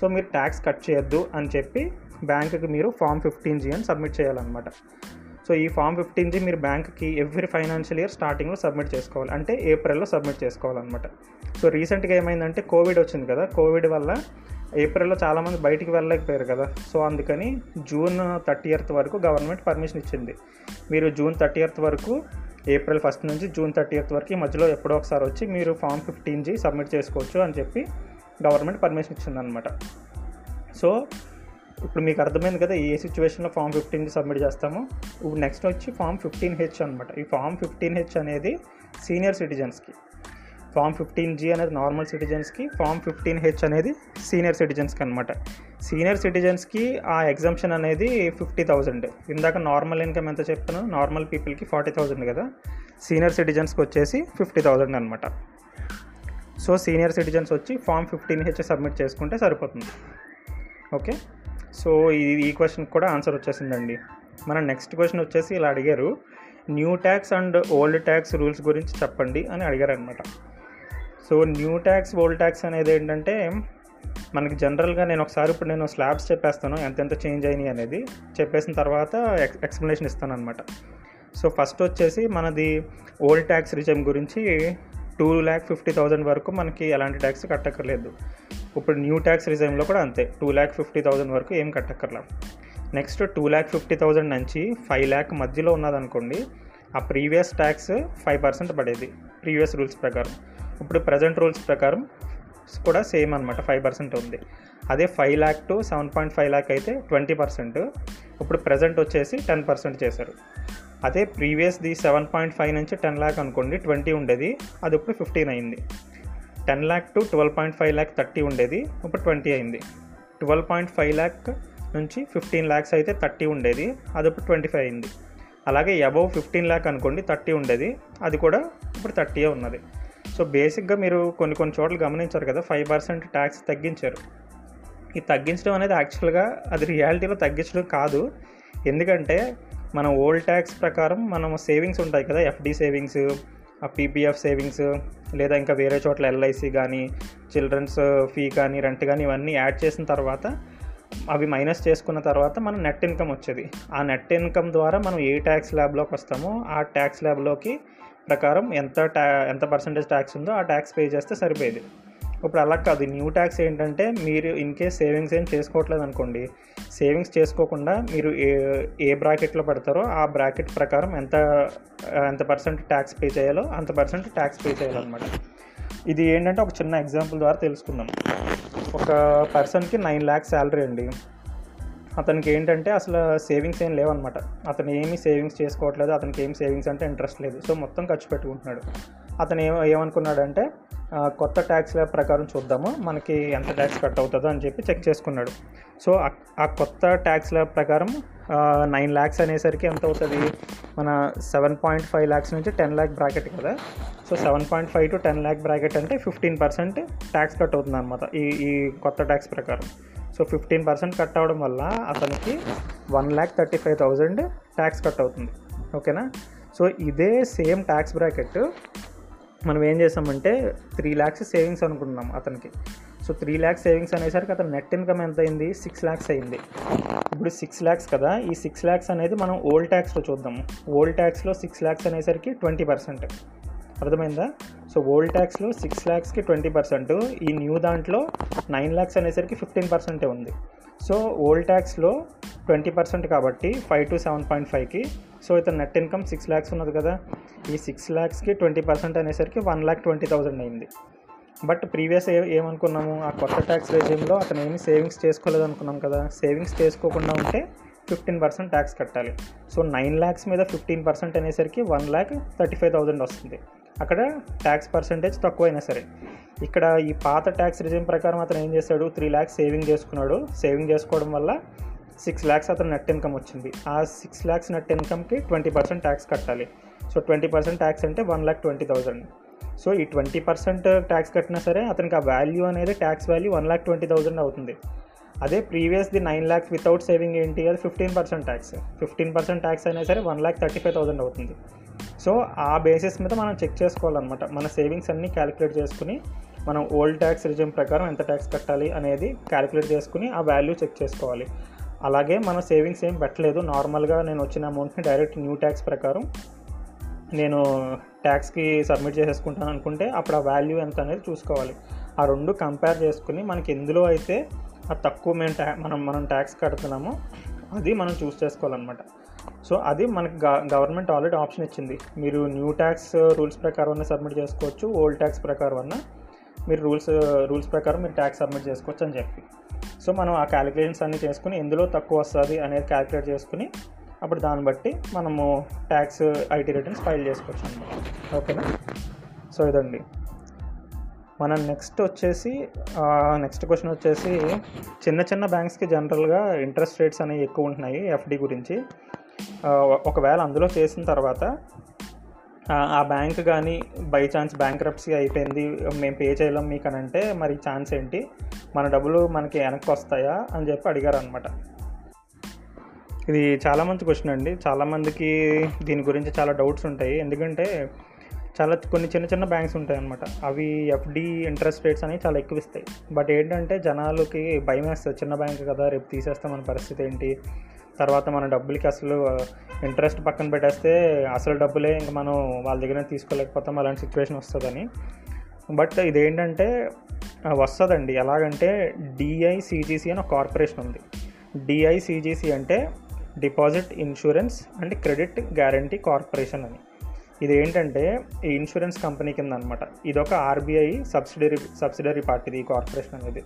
సో మీరు ట్యాక్స్ కట్ చేయొద్దు అని చెప్పి బ్యాంకుకి మీరు ఫామ్ ఫిఫ్టీన్ జీ అని సబ్మిట్ చేయాలన్నమాట. సో ఈ ఫామ్ ఫిఫ్టీన్ జీ మీరు బ్యాంక్కి ఎవ్రీ ఫైనాన్షియల్ ఇయర్ స్టార్టింగ్లో సబ్మిట్ చేసుకోవాలి, అంటే ఏప్రిల్లో సబ్మిట్ చేసుకోవాలన్నమాట. సో రీసెంట్గా ఏమైందంటే కోవిడ్ వచ్చింది కదా, కోవిడ్ వల్ల ఏప్రిల్లో చాలామంది బయటికి వెళ్ళలేకపోయారు కదా. సో అందుకని జూన్ థర్టీయత్ వరకు గవర్నమెంట్ పర్మిషన్ ఇచ్చింది, మీరు జూన్ థర్టీయత్ వరకు ఏప్రిల్ ఫస్ట్ నుంచి జూన్ థర్టీయత్ వరకు ఈ మధ్యలో ఎప్పుడో ఒకసారి వచ్చి మీరు ఫామ్ ఫిఫ్టీన్ జీ సబ్మిట్ చేసుకోవచ్చు అని చెప్పి గవర్నమెంట్ పర్మిషన్ ఇచ్చిందనమాట. సో ఇప్పుడు మీకు అర్థమైంది కదా ఏ సిచ్యువేషన్లో ఫామ్ ఫిఫ్టీన్ సబ్మిట్ చేస్తామో. ఇప్పుడు నెక్స్ట్ వచ్చి ఫామ్ ఫిఫ్టీన్ హెచ్ అనమాట. ఈ ఫామ్ ఫిఫ్టీన్ హెచ్ అనేది సీనియర్ సిటిజన్స్కి, ఫామ్ ఫిఫ్టీన్ జీ అనేది నార్మల్ సిటిజన్స్కి, ఫామ్ ఫిఫ్టీన్ హెచ్ అనేది సీనియర్ సిటిజన్స్కి అనమాట. సీనియర్ సిటిజన్స్కి ఆ ఎగ్జంప్షన్ అనేది ఫిఫ్టీ థౌజండ్. ఇందాక నార్మల్ ఇన్కమ్ ఎంత చెప్పాను, నార్మల్ పీపుల్కి ఫార్టీ థౌజండ్ కదా, సీనియర్ సిటిజన్స్కి వచ్చేసి ఫిఫ్టీ థౌజండ్ అనమాట. సో సీనియర్ సిటిజన్స్ వచ్చి ఫామ్ ఫిఫ్టీన్ హెచ్ సబ్మిట్ చేసుకుంటే సరిపోతుంది. ఓకే, సో ఇది ఈ క్వశ్చన్కి కూడా ఆన్సర్ వచ్చేసిందండి. మన నెక్స్ట్ క్వశ్చన్ వచ్చేసి ఇలా అడిగారు, new tax and old tax rules గురించి చెప్పండి అని అడిగారు అనమాట. So new tax old tax అనేది ఏంటంటే మనకి జనరల్గా నేను ఒకసారి ఇప్పుడు నేను స్లాబ్స్ చెప్పేస్తాను ఎంతెంత చేంజ్ అయినాయి అనేది, చెప్పేసిన తర్వాత ఎక్స్ ఎక్స్ప్లెనేషన్ ఇస్తాను అనమాట. సో ఫస్ట్ వచ్చేసి మనది ఓల్డ్ ట్యాక్స్ రిజమ్ గురించి, టూ ల్యాక్ ఫిఫ్టీ థౌజండ్ వరకు మనకి ఎలాంటి ట్యాక్స్ కట్టక్కర్లేదు. ఇప్పుడు న్యూ ట్యాక్స్ రిజైమ్లో కూడా అంతే, టూ ల్యాక్ ఫిఫ్టీ థౌజండ్ వరకు ఏం కట్టక్కర్లా. Next two lakh fifty thousand నుంచి ఫైవ్ ల్యాక్ మధ్యలో ఉన్నదనుకోండి, ఆ ప్రీవియస్ ట్యాక్స్ ఫైవ్ పర్సెంట్ పడేది ప్రీవియస్ రూల్స్ ప్రకారం. ఇప్పుడు ప్రజెంట్ రూల్స్ ప్రకారం కూడా సేమ్ అనమాట, ఫైవ్ పర్సెంట్ ఉంది. అదే five lakh to seven point five lakh అయితే ట్వంటీ పర్సెంట్, ఇప్పుడు ప్రజెంట్ వచ్చేసి టెన్ పర్సెంట్ చేశారు. అదే ప్రీవియస్ది సెవెన్ పాయింట్ ఫైవ్ నుంచి టెన్ ల్యాక్ అనుకోండి, ట్వంటీ ఉండేది, అది ఇప్పుడు ఫిఫ్టీన్ అయింది. Ten lakh to twelve point five lakh thirty ఉండేది, ఇప్పుడు ట్వంటీ అయింది. ట్వెల్వ్ పాయింట్ ఫైవ్ ల్యాక్ నుంచి ఫిఫ్టీన్ ల్యాక్స్ అయితే థర్టీ ఉండేది, అది ఇప్పుడు ట్వంటీ ఫైవ్ అయింది. అలాగే అబవ్ ఫిఫ్టీన్ ల్యాక్ అనుకోండి, థర్టీ ఉండేది, అది కూడా ఇప్పుడు థర్టీయే ఉన్నది. సో బేసిక్గా మీరు కొన్ని కొన్ని చోట్ల గమనించారు కదా, ఫైవ్ పర్సెంట్ ట్యాక్స్ తగ్గించారు. ఈ తగ్గించడం అనేది యాక్చువల్గా అది రియాలిటీలో తగ్గించడం కాదు, ఎందుకంటే మనం ఓల్డ్ ట్యాక్స్ ప్రకారం మనం సేవింగ్స్ ఉంటాయి కదా, ఎఫ్డీ సేవింగ్స్, ఆ పీపీఎఫ్ సేవింగ్స్, లేదా ఇంకా వేరే చోట్ల ఎల్ఐసి కానీ, చిల్డ్రన్స్ ఫీ కానీ, రెంట్ కానీ, ఇవన్నీ యాడ్ చేసిన తర్వాత అవి మైనస్ చేసుకున్న తర్వాత మనం నెట్ ఇన్కమ్ వచ్చేది. ఆ నెట్ ఇన్కమ్ ద్వారా మనం ఏ ట్యాక్స్ ల్యాబ్లోకి వస్తామో ఆ ట్యాక్స్ ల్యాబ్లోకి ప్రకారం ఎంత ట్యా ఎంత పర్సెంటేజ్ ట్యాక్స్ ఉందో ఆ ట్యాక్స్ పే చేస్తే సరిపోయేది. ఇప్పుడు అలా కాదు, న్యూ ట్యాక్స్ ఏంటంటే మీరు ఇన్ కేస్ సేవింగ్స్ ఏం చేసుకోవట్లేదు అనుకోండి, సేవింగ్స్ చేసుకోకుండా మీరు ఏ ఏ బ్రాకెట్లో పెడతారో ఆ బ్రాకెట్ ప్రకారం ఎంత ఎంత పర్సెంట్ ట్యాక్స్ పే చేయాలో అంత పర్సెంట్ ట్యాక్స్ పే చేయాలన్నమాట. ఇది ఏంటంటే ఒక చిన్న ఎగ్జాంపుల్ ద్వారా తెలుసుకుందాం. ఒక పర్సన్కి నైన్ ల్యాక్స్ శాలరీ అండి, అతనికి ఏంటంటే అసలు సేవింగ్స్ ఏం లేవన్నమాట, అతను ఏమీ సేవింగ్స్ చేసుకోవట్లేదు, అతనికి ఏమి సేవింగ్స్ అంటే ఇంట్రెస్ట్ లేదు. సో మొత్తం ఖర్చు పెట్టుకుంటున్నాడు. అతను ఏమ ఏమనుకున్నాడంటే కొత్త ట్యాక్స్ ల్యాబ్ ప్రకారం చూద్దాము మనకి ఎంత ట్యాక్స్ కట్ అవుతుందో అని చెప్పి చెక్ చేసుకున్నాడు. సో ఆ కొత్త ట్యాక్స్ ల్యాబ్ ప్రకారం నైన్ ల్యాక్స్ అనేసరికి ఎంత అవుతుంది, మన సెవెన్ పాయింట్ ఫైవ్ ల్యాక్స్ నుంచి టెన్ ల్యాక్ బ్రాకెట్ కదా. So seven point five to ten lakh bracket అంటే ఫిఫ్టీన్ పర్సెంట్ ట్యాక్స్ కట్ అవుతుంది అనమాట ఈ ఈ కొత్త ట్యాక్స్ ప్రకారం. సో ఫిఫ్టీన్ పర్సెంట్ కట్ అవడం వల్ల అతనికి one lakh thirty five thousand tax cut అవుతుంది. ఓకేనా, సో ఇదే సేమ్ ట్యాక్స్ బ్రాకెట్ మనం ఏం చేసామంటే త్రీ ల్యాక్స్ సేవింగ్స్ అనుకుంటున్నాం అతనికి. సో త్రీ ల్యాక్స్ సేవింగ్స్ అనేసరికి అతను నెట్ ఇన్కమ్ ఎంత అయింది, సిక్స్ ల్యాక్స్ అయింది. ఇప్పుడు సిక్స్ ల్యాక్స్ కదా, ఈ సిక్స్ ల్యాక్స్ అనేది మనం ఓల్డ్ ట్యాక్స్లో చూద్దాము. ఓల్డ్ ట్యాక్స్లో సిక్స్ ల్యాక్స్ అనేసరికి ట్వంటీ పర్సెంట్, అర్థమైందా? సో ఓల్డ్ ట్యాక్స్లో సిక్స్ ల్యాక్స్కి ట్వంటీ పర్సెంట్, ఈ న్యూ దాంట్లో నైన్ ల్యాక్స్ అనేసరికి ఫిఫ్టీన్ పర్సెంటే ఉంది. సో ఓల్డ్ ట్యాక్స్లో ట్వంటీ పర్సెంట్ కాబట్టి ఫైవ్ టు సెవెన్ పాయింట్ ఫైవ్కి, సో ఇతను నెట్ ఇన్కమ్ సిక్స్ ల్యాక్స్ ఉన్నది కదా, ఈ సిక్స్ ల్యాక్స్కి ట్వంటీ పర్సెంట్ అనేసరికి వన్ ల్యాక్ ట్వంటీ థౌజండ్ అయింది. బట్ ప్రీవియస్ ఏ ఏమనుకున్నాము, ఆ కొత్త ట్యాక్స్ రెజ్యూమ్లో అతను ఏమి సేవింగ్స్ చేసుకోలేదు అనుకున్నాం కదా, సేవింగ్స్ చేసుకోకుండా ఉంటే ఫిఫ్టీన్ పర్సెంట్ ట్యాక్స్ కట్టాలి. సో నైన్ ల్యాక్స్ మీద ఫిఫ్టీన్ పర్సెంట్ అనేసరికి one lakh thirty five thousand వస్తుంది, అక్కడ ట్యాక్స్ పర్సెంటేజ్ తక్కువైనా సరే. ఇక్కడ ఈ పాత ట్యాక్స్ రెజ్యూమ్ ప్రకారం అతను ఏం చేశాడు, త్రీ ల్యాక్స్ సేవింగ్ చేసుకున్నాడు, సేవింగ్ చేసుకోవడం వల్ల సిక్స్ ల్యాక్స్ అతను నెట్ ఇన్కమ్ వచ్చింది. ఆ సిక్స్ ల్యాక్స్ నెట్ ఇన్కమ్కి ట్వంటీ పర్సెంట్ ట్యాక్స్ కట్టాలి. సో ట్వంటీ పర్సెంట్ ట్యాక్స్ అంటే one lakh twenty thousand. So ఈ ట్వంటీ పర్సెంట్ ట్యాక్స్ కట్టినా సరే అతనికి ఆ వాల్యూ అనేది tax value one lakh twenty thousand అవుతుంది. అదే ప్రీవియస్ది నైన్ ల్యాక్స్ వితౌట్ సేవింగ్ ఏంటి, అది fifteen percent tax. Fifteen percent tax అయినా సరే one lakh thirty five thousand అవుతుంది. సో ఆ బేసిస్ మీద మనం చెక్ చేసుకోవాలన్నమాట. మన సేవింగ్స్ అన్నీ క్యాలిక్యులేట్ చేసుకుని మనం ఓల్డ్ ట్యాక్స్ రిజ్యూమ్ ప్రకారం ఎంత ట్యాక్స్ కట్టాలి అనేది క్యాలిక్యులేట్ చేసుకుని ఆ వాల్యూ చెక్ చేసుకోవాలి. అలాగే మన సేవింగ్స్ ఏం పెట్టలేదు, నార్మల్గా నేను వచ్చిన అమౌంట్ని డైరెక్ట్ న్యూ ట్యాక్స్ ప్రకారం నేను ట్యాక్స్కి సబ్మిట్ చేసేసుకుంటాను అనుకుంటే అప్పుడు ఆ వాల్యూ ఎంత అనేది చూసుకోవాలి. ఆ రెండు కంపేర్ చేసుకుని మనకి ఎందులో అయితే ఆ తక్కువ మేము ట్యా మనం మనం ట్యాక్స్ కడుతున్నామో అది మనం చూస్ చేసుకోవాలన్నమాట. సో అది మనకి గ గవర్నమెంట్ ఆల్రెడీ ఆప్షన్ ఇచ్చింది. మీరు న్యూ ట్యాక్స్ రూల్స్ ప్రకారం సబ్మిట్ చేసుకోవచ్చు, ఓల్డ్ ట్యాక్స్ ప్రకారం మీరు రూల్స్ రూల్స్ ప్రకారం మీరు ట్యాక్స్ సబ్మిట్ చేసుకోవచ్చు అని చెప్పి. సో మనం ఆ క్యాలిక్యులేషన్స్ అన్నీ చేసుకుని ఎందులో తక్కువ వస్తుంది అనేది క్యాలిక్యులేట్ చేసుకుని అప్పుడు దాన్ని బట్టి మనము ట్యాక్స్ ఐటీ రిటర్న్స్ ఫైల్ చేసుకోవచ్చు అన్నమాట. ఓకేనా? సో ఇదండి. మనం నెక్స్ట్ వచ్చేసి నెక్స్ట్ క్వశ్చన్ వచ్చేసి చిన్న చిన్న బ్యాంక్స్కి జనరల్గా ఇంట్రెస్ట్ రేట్స్ అనేవి ఎక్కువ ఉంటున్నాయి ఎఫ్డి గురించి. ఒకవేళ అందులో చేసిన తర్వాత ఆ బ్యాంక్ కానీ బై ఛాన్స్ బ్యాంక్రప్సీ అయిపోయింది, మేము పే చేయలేం మీకు అని అంటే మరి ఛాన్స్ ఏంటి, మన డబ్బులు మనకి వెనక్కి వస్తాయా అని చెప్పి అడిగారు అనమాట. ఇది చాలా మంచి క్వశ్చన్ అండి. చాలామందికి దీని గురించి చాలా డౌట్స్ ఉంటాయి, ఎందుకంటే చాలా కొన్ని చిన్న చిన్న బ్యాంక్స్ ఉంటాయి అన్నమాట. అవి ఎఫ్డి ఇంట్రెస్ట్ రేట్స్ అనేవి చాలా ఎక్కువ ఇస్తాయి. బట్ ఏంటంటే జనాలకి భయం వేస్తుంది, చిన్న బ్యాంక్ కదా రేపు తీసేస్తే మన పరిస్థితి ఏంటి, తర్వాత మన డబ్బులకి అసలు ఇంట్రెస్ట్ పక్కన పెట్టేస్తే అసలు డబ్బులే ఇంక మనం వాళ్ళ దగ్గర తీసుకోలేకపోతాం, అలాంటి సిచ్యువేషన్ వస్తుందని. బట్ ఇదేంటంటే వస్తుందండి. ఎలాగంటే డిఐసిజిసి అని ఒక కార్పొరేషన్ ఉంది. డిఐసిజిసి అంటే deposit insurance and credit guarantee corporation అని. ఇదేంటంటే ఈ ఇన్సూరెన్స్ కంపెనీ కింద అనమాట. ఇదొక ఆర్బీఐ సబ్సిడరీ సబ్సిడరీ పార్టీది ఈ కార్పొరేషన్ అనేది.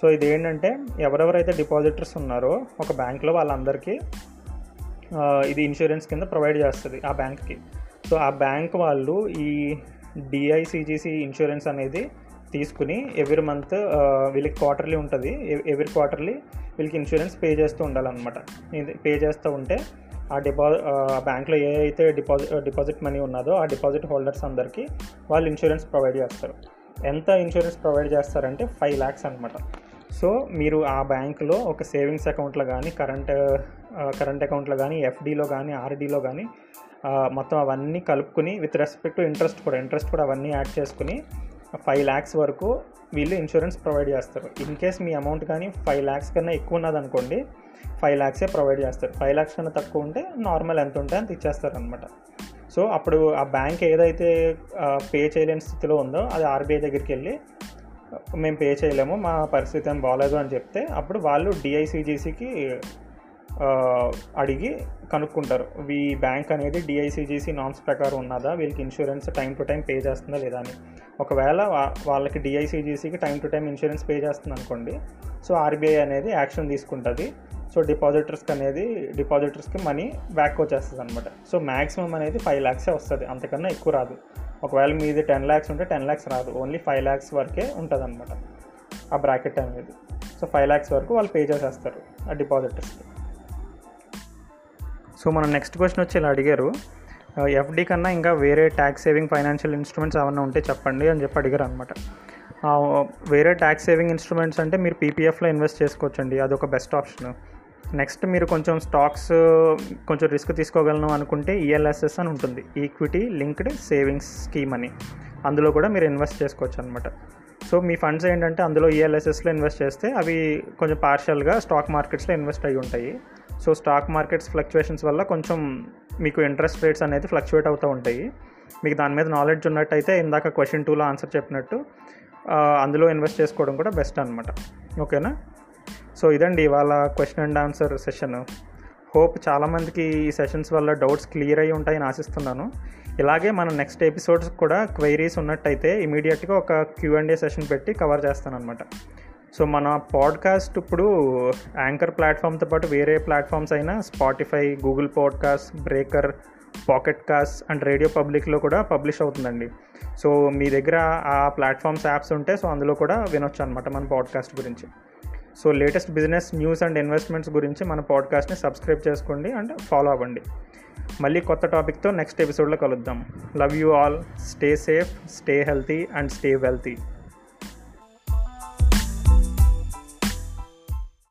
సో ఇదేంటంటే ఎవరెవరైతే డిపాజిటర్స్ ఉన్నారో ఒక బ్యాంక్లో వాళ్ళందరికీ ఇది ఇన్సూరెన్స్ కింద ప్రొవైడ్ చేస్తుంది ఆ బ్యాంక్కి. సో ఆ బ్యాంక్ వాళ్ళు ఈ డిఐసిజిసి ఇన్సూరెన్స్ అనేది తీసుకుని ఎవ్రీ మంత్ వీళ్ళకి క్వార్టర్లీ ఉంటుంది, ఎవ్రీ క్వార్టర్లీ వీళ్ళకి ఇన్సూరెన్స్ పే చేస్తూ ఉండాలన్నమాట. పే చేస్తూ ఉంటే ఆ డిపాజిట్ ఆ బ్యాంక్లో ఏ అయితే డిపాజిట్ డిపాజిట్ మనీ ఉన్నదో ఆ డిపాజిట్ హోల్డర్స్ అందరికీ వాళ్ళు ఇన్సూరెన్స్ ప్రొవైడ్ చేస్తారు. ఎంత ఇన్సూరెన్స్ ప్రొవైడ్ చేస్తారంటే ఫైవ్ ల్యాక్స్ అనమాట. సో మీరు ఆ బ్యాంకులో ఒక సేవింగ్స్ అకౌంట్లో కానీ కరెంట్ కరెంట్ అకౌంట్లో కానీ ఎఫ్డీలో కానీ ఆర్డీలో కానీ మొత్తం అవన్నీ కలుపుకుని విత్ రెస్పెక్ట్ టు ఇంట్రెస్ట్ కూడా ఇంట్రెస్ట్ కూడా అవన్నీ యాడ్ చేసుకుని ఫైవ్ ల్యాక్స్ వరకు వీళ్ళు ఇన్సూరెన్స్ ప్రొవైడ్ చేస్తారు. ఇన్ కేస్ మీ అమౌంట్ కానీ ఫైవ్ ల్యాక్స్ కన్నా ఎక్కువ ఉన్నదనుకోండి ఫైవ్ ల్యాక్సే ప్రొవైడ్ చేస్తారు. ఫైవ్ ల్యాక్స్ కన్నా తక్కువ ఉంటే నార్మల్ ఎంత ఉంటే అంత ఇచ్చేస్తారు అనమాట. సో అప్పుడు ఆ బ్యాంక్ ఏదైతే పే చేయలేని స్థితిలో ఉందో అది ఆర్బీఐ దగ్గరికి వెళ్ళి మేము పే చేయలేము, మా పరిస్థితి ఏం బాగాలేదు అని చెప్తే అప్పుడు వాళ్ళు డిఐసిజిసికి అడిగి కనుక్కుంటారు ఈ బ్యాంక్ అనేది డిఐసిజిసి నామ్స్ ప్రకారం ఉన్నదా, వీళ్ళకి insurance time to time pay చేస్తుందా లేదా అని. ఒకవేళ వాళ్ళకి డిఐసిజిసికి time to time insurance pay చేస్తుంది అనుకోండి, సో ఆర్బీఐ అనేది యాక్షన్ తీసుకుంటుంది. సో డిపాజిటర్స్కి అనేది డిపాజిటర్స్కి మనీ బ్యాక్ వచ్చేస్తుంది అనమాట. సో మ్యాక్సిమం అనేది ఫైవ్ ల్యాక్సే వస్తుంది, అంతకన్నా ఎక్కువ రాదు. ఒకవేళ మీది టెన్ ల్యాక్స్ ఉంటే టెన్ ల్యాక్స్ రాదు, ఓన్లీ ఫైవ్ ల్యాక్స్ వరకే ఉంటుంది అనమాట ఆ బ్రాకెట్ అనేది. సో ఫైవ్ ల్యాక్స్ వరకు వాళ్ళు పే చేసేస్తారు ఆ డిపాజిటర్స్కి. సో మనం నెక్స్ట్ క్వశ్చన్ వచ్చి ఇలా అడిగారు, ఎఫ్డి కన్నా ఇంకా వేరే ట్యాక్స్ సేవింగ్ ఫైనాన్షియల్ ఇన్స్ట్రుమెంట్స్ ఏమైనా ఉంటే చెప్పండి అని చెప్పి అడిగారు అనమాట. వేరే ట్యాక్స్ సేవింగ్ ఇన్స్ట్రుమెంట్స్ అంటే మీరు పీపీఎఫ్లో ఇన్వెస్ట్ చేసుకోవచ్చండి, అదొక బెస్ట్ ఆప్షన్. నెక్స్ట్ మీరు కొంచెం స్టాక్స్ కొంచెం రిస్క్ తీసుకోగలను అనుకుంటే ఈఎల్ఎస్ఎస్ అని ఉంటుంది, ఈక్విటీ లింక్డ్ సేవింగ్స్ స్కీమ్ అని, అందులో కూడా మీరు ఇన్వెస్ట్ చేసుకోవచ్చు అనమాట. సో మీ ఫండ్స్ ఏంటంటే అందులో ఈఎల్ఎస్ఎస్లో ఇన్వెస్ట్ చేస్తే అవి కొంచెం పార్షియల్గా స్టాక్ మార్కెట్స్లో ఇన్వెస్ట్ అయ్యి ఉంటాయి. సో స్టాక్ మార్కెట్స్ ఫ్లక్చువేషన్స్ వల్ల కొంచెం మీకు ఇంట్రెస్ట్ రేట్స్ అనేది ఫ్లక్చువేట్ అవుతూ ఉంటాయి. మీకు దాని మీద నాలెడ్జ్ ఉన్నట్టయితే ఇందాక క్వశ్చన్ టూలో ఆన్సర్ చెప్పినట్టు అందులో ఇన్వెస్ట్ చేసుకోవడం కూడా బెస్ట్ అనమాట. ఓకేనా? సో ఇదండి ఇవాళ question and answer session. Hope చాలామందికి ఈ సెషన్స్ వల్ల డౌట్స్ క్లియర్ అయ్యి ఉంటాయని ఆశిస్తున్నాను. ఇలాగే మనం నెక్స్ట్ ఎపిసోడ్స్ కూడా క్వైరీస్ ఉన్నట్టయితే ఇమీడియట్గా ఒక క్యూ అండ్ ఏ సెషన్ పెట్టి కవర్ చేస్తానన్నమాట. సో మన పాడ్కాస్ట్ ఇప్పుడు యాంకర్ ప్లాట్ఫామ్తో పాటు వేరే ప్లాట్ఫామ్స్ అయినా Spotify, Google podcast, Breaker, pocket cost and radio పబ్లిక్లో కూడా పబ్లిష్ అవుతుందండి. సో మీ దగ్గర ఆ ప్లాట్ఫామ్స్ యాప్స్ ఉంటే సో అందులో కూడా వినొచ్చు అనమాట మన పాడ్కాస్ట్ గురించి. So latest business news and investments గురించి మన పాడ్కాస్ట్ని సబ్స్క్రైబ్ చేసుకోండి అండ్ ఫాలో అవ్వండి. మళ్ళీ కొత్త టాపిక్తో నెక్స్ట్ ఎపిసోడ్లో కలుద్దాం. Love you all, stay safe, stay healthy and stay wealthy.